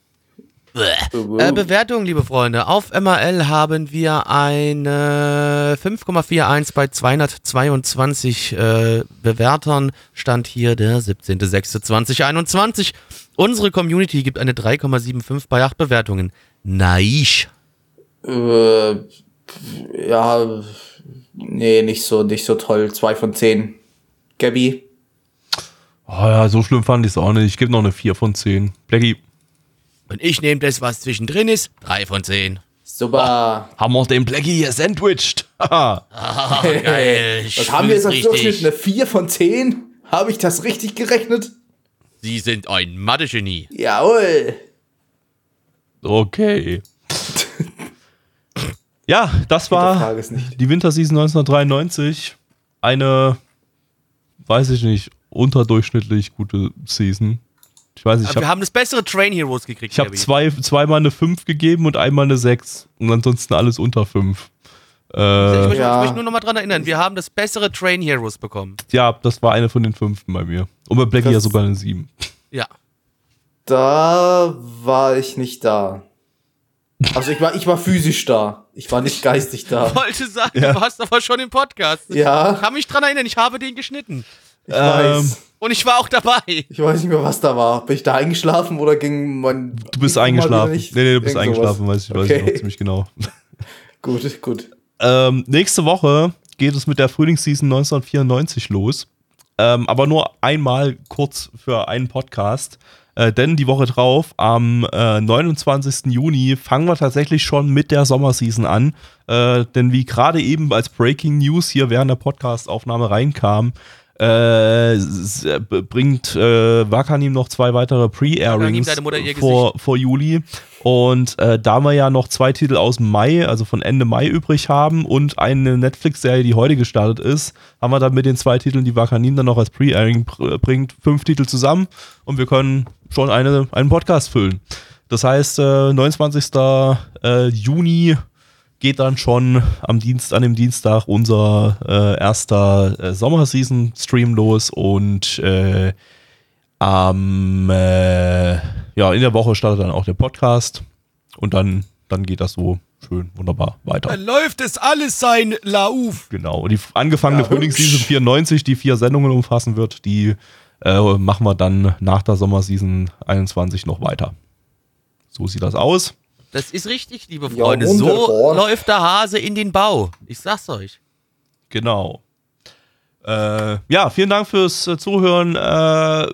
Äh, Bewertung, liebe Freunde. Auf M R L haben wir eine fünf Komma vier eins bei zweihundertzweiundzwanzig äh, Bewertern. Stand hier der siebzehnter sechster zweitausendeinundzwanzig. Unsere Community gibt eine drei Komma fünfundsiebzig bei acht Bewertungen. Naisch. Äh, ja, nee, nicht so, nicht so toll. zwei von zehn. Gabby? Oh ja, so schlimm fand ich es auch nicht. Ich gebe noch eine vier von zehn. Blackie? Und ich nehme das, was zwischendrin ist. drei von zehn. Super. Oh, haben wir den Blackie hier sandwiched. Oh, geil. Was haben wir jetzt im Durchschnitt? Eine vier von zehn? Habe ich das richtig gerechnet? Sie sind ein Mathe-Genie. Jawohl. Okay. Ja, das war die Winterseason neunzehnhundertdreiundneunzig. Eine, weiß ich nicht, unterdurchschnittlich gute Season. Ich weiß nicht, ich hab, wir haben das bessere Train Heroes gekriegt. Ich habe zwei, zweimal eine fünf gegeben und einmal eine sechs. Und ansonsten alles unter fünf. Äh, ich, möchte, ja. ich möchte nur nochmal dran erinnern, wir haben das bessere Train Heroes bekommen. Ja, das war eine von den fünften bei mir. Und bei Blackie das, ja sogar eine sieben. Ja. Da war ich nicht da. Also ich war, ich war physisch da. Ich war nicht geistig da. Ich wollte sagen, ja. Du warst aber schon im Podcast. Ja. Ich kann mich dran erinnern, ich habe den geschnitten. Ich weiß. Ähm, und ich war auch dabei. Ich weiß nicht mehr, was da war. Bin ich da eingeschlafen oder ging mein... Du bist eingeschlafen. Nee, nee, du bist irgend eingeschlafen, weiß ich, okay. Weiß ich noch ziemlich genau. Gut, gut. Ähm, nächste Woche geht es mit der Frühlingsseason neunzehnhundertvierundneunzig los. Ähm, aber nur einmal kurz für einen Podcast. Äh, denn die Woche drauf, am äh, neunundzwanzigster Juni, fangen wir tatsächlich schon mit der Sommerseason an. Äh, denn wie gerade eben als Breaking News hier während der Podcastaufnahme reinkam, Äh, bringt äh, Wakanim noch zwei weitere Pre-Airings vor, vor Juli. Und äh, da wir ja noch zwei Titel aus Mai, also von Ende Mai übrig haben und eine Netflix-Serie, die heute gestartet ist, haben wir dann mit den zwei Titeln, die Wakanim dann noch als Pre-Airing pr- bringt, fünf Titel zusammen und wir können schon eine, einen Podcast füllen. Das heißt, äh, neunundzwanzigster Juni geht dann schon am Dienst, an dem Dienstag unser äh, erster äh, Sommerseason-Stream los und äh, ähm, äh, ja, in der Woche startet dann auch der Podcast und dann, dann geht das so schön wunderbar weiter. Dann läuft es alles sein Lauf. Genau, die angefangene ja, Frühlingsseason vierundneunzig, die vier Sendungen umfassen wird, die äh, machen wir dann nach der Sommerseason einundzwanzig noch weiter. So sieht das aus. Das ist richtig, liebe Freunde. Ja, so läuft der Hase in den Bau. Ich sag's euch. Genau. Äh, ja, vielen Dank fürs äh, Zuhören. Äh,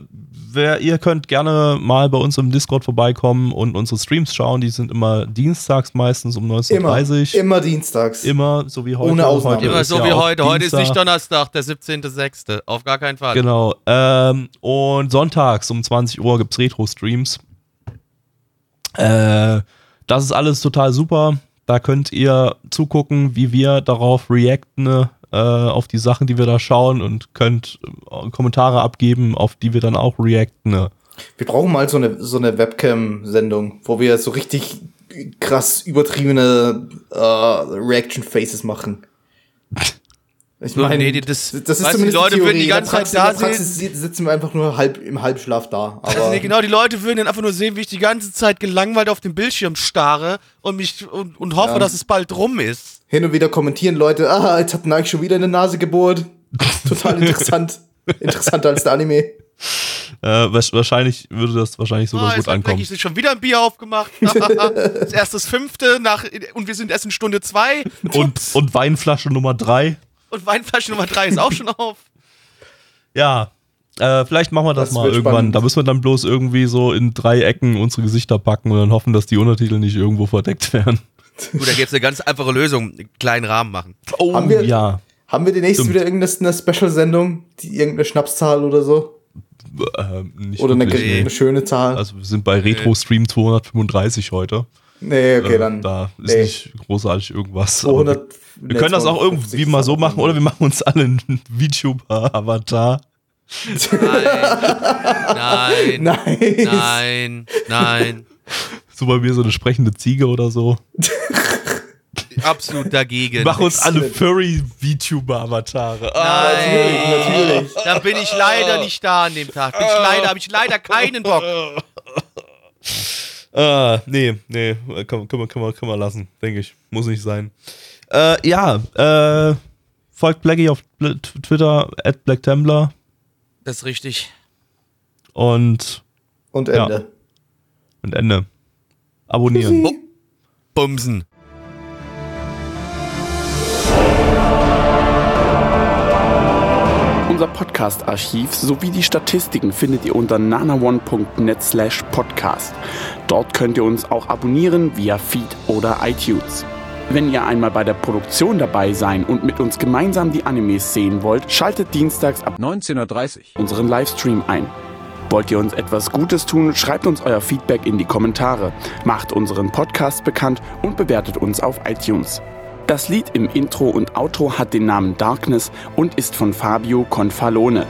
wer, ihr könnt gerne mal bei uns im Discord vorbeikommen und unsere Streams schauen. Die sind immer dienstags meistens um neunzehn Uhr dreißig. Immer, immer dienstags. Immer, so wie heute. Ohne Ausnahme. Immer so wie heute. Heute ist nicht Donnerstag, der siebzehnter sechster Auf gar keinen Fall. Genau. Ähm, und sonntags um zwanzig Uhr gibt's Retro-Streams. Äh, Das ist alles total super. Da könnt ihr zugucken, wie wir darauf reacten, äh, auf die Sachen, die wir da schauen und könnt äh, Kommentare abgeben, auf die wir dann auch reacten. Wir brauchen mal so eine, so eine Webcam-Sendung, wo wir so richtig krass übertriebene äh, Reaction-Faces machen. Ich meine, nee, das, das ist zumindest die Leute würden die ganze Zeit da sehen. In der Praxis sitzen wir einfach nur halb, im Halbschlaf da. Aber also, nee, genau, die Leute würden dann einfach nur sehen, wie ich die ganze Zeit gelangweilt auf den Bildschirm starre und mich und, und hoffe, ja. dass es bald rum ist. Hin und wieder kommentieren Leute, ah, jetzt hat Nike schon wieder eine Nase gebohrt. Total interessant. Interessanter als der Anime. Äh, wahrscheinlich würde das wahrscheinlich sogar oh, gut ankommen. Ich habe schon wieder ein Bier aufgemacht. Das erste fünfte nach, und wir sind erst in Stunde zwei. Und, und Weinflasche Nummer drei. Und Weinflasche Nummer drei ist auch schon auf. Ja, äh, vielleicht machen wir das, das mal irgendwann. Spannend. Da müssen wir dann bloß irgendwie so in drei Ecken unsere Gesichter packen und dann hoffen, dass die Untertitel nicht irgendwo verdeckt werden. Gut, da gibt es eine ganz einfache Lösung. Einen kleinen Rahmen machen. Oh, haben wir, ja. Haben wir demnächst Stimmt. wieder irgendeine Special-Sendung? Die, irgendeine Schnapszahl oder so? Ähm, nicht oder eine, eine schöne Zahl? Also wir sind bei Retro-Stream zweihundertfünfunddreißig heute. Nee, okay, äh, dann. Da ist nee. nicht großartig irgendwas. zweihundert, wir, wir nee, können das auch irgendwie mal so machen, oder wir machen uns alle einen VTuber-Avatar. Nein. Nein. Nice. Nein. Nein. So bei mir so eine sprechende Ziege oder so. Absolut dagegen. Mach uns alle Furry-VTuber-Avatare. Ah, Nein. Natürlich, natürlich. Da bin ich leider nicht da an dem Tag. Bin ich leider, habe ich leider keinen Bock. Ah, nee, nee, können wir, können wir, können wir lassen, denke ich. Muss nicht sein. Äh, ja, äh, folgt Blackie auf Twitter, at BlackTembler. Das ist richtig. Und. Und Ende. Ja. Und Ende. Abonnieren. Bussi. Bumsen. Unser Podcast-Archiv sowie die Statistiken findet ihr unter nanaone punkt net slash podcast. Dort könnt ihr uns auch abonnieren via Feed oder iTunes. Wenn ihr einmal bei der Produktion dabei sein und mit uns gemeinsam die Animes sehen wollt, schaltet dienstags ab neunzehn Uhr dreißig unseren Livestream ein. Wollt ihr uns etwas Gutes tun, schreibt uns euer Feedback in die Kommentare, macht unseren Podcast bekannt und bewertet uns auf iTunes. Das Lied im Intro und Outro hat den Namen Darkness und ist von Fabio Confalone.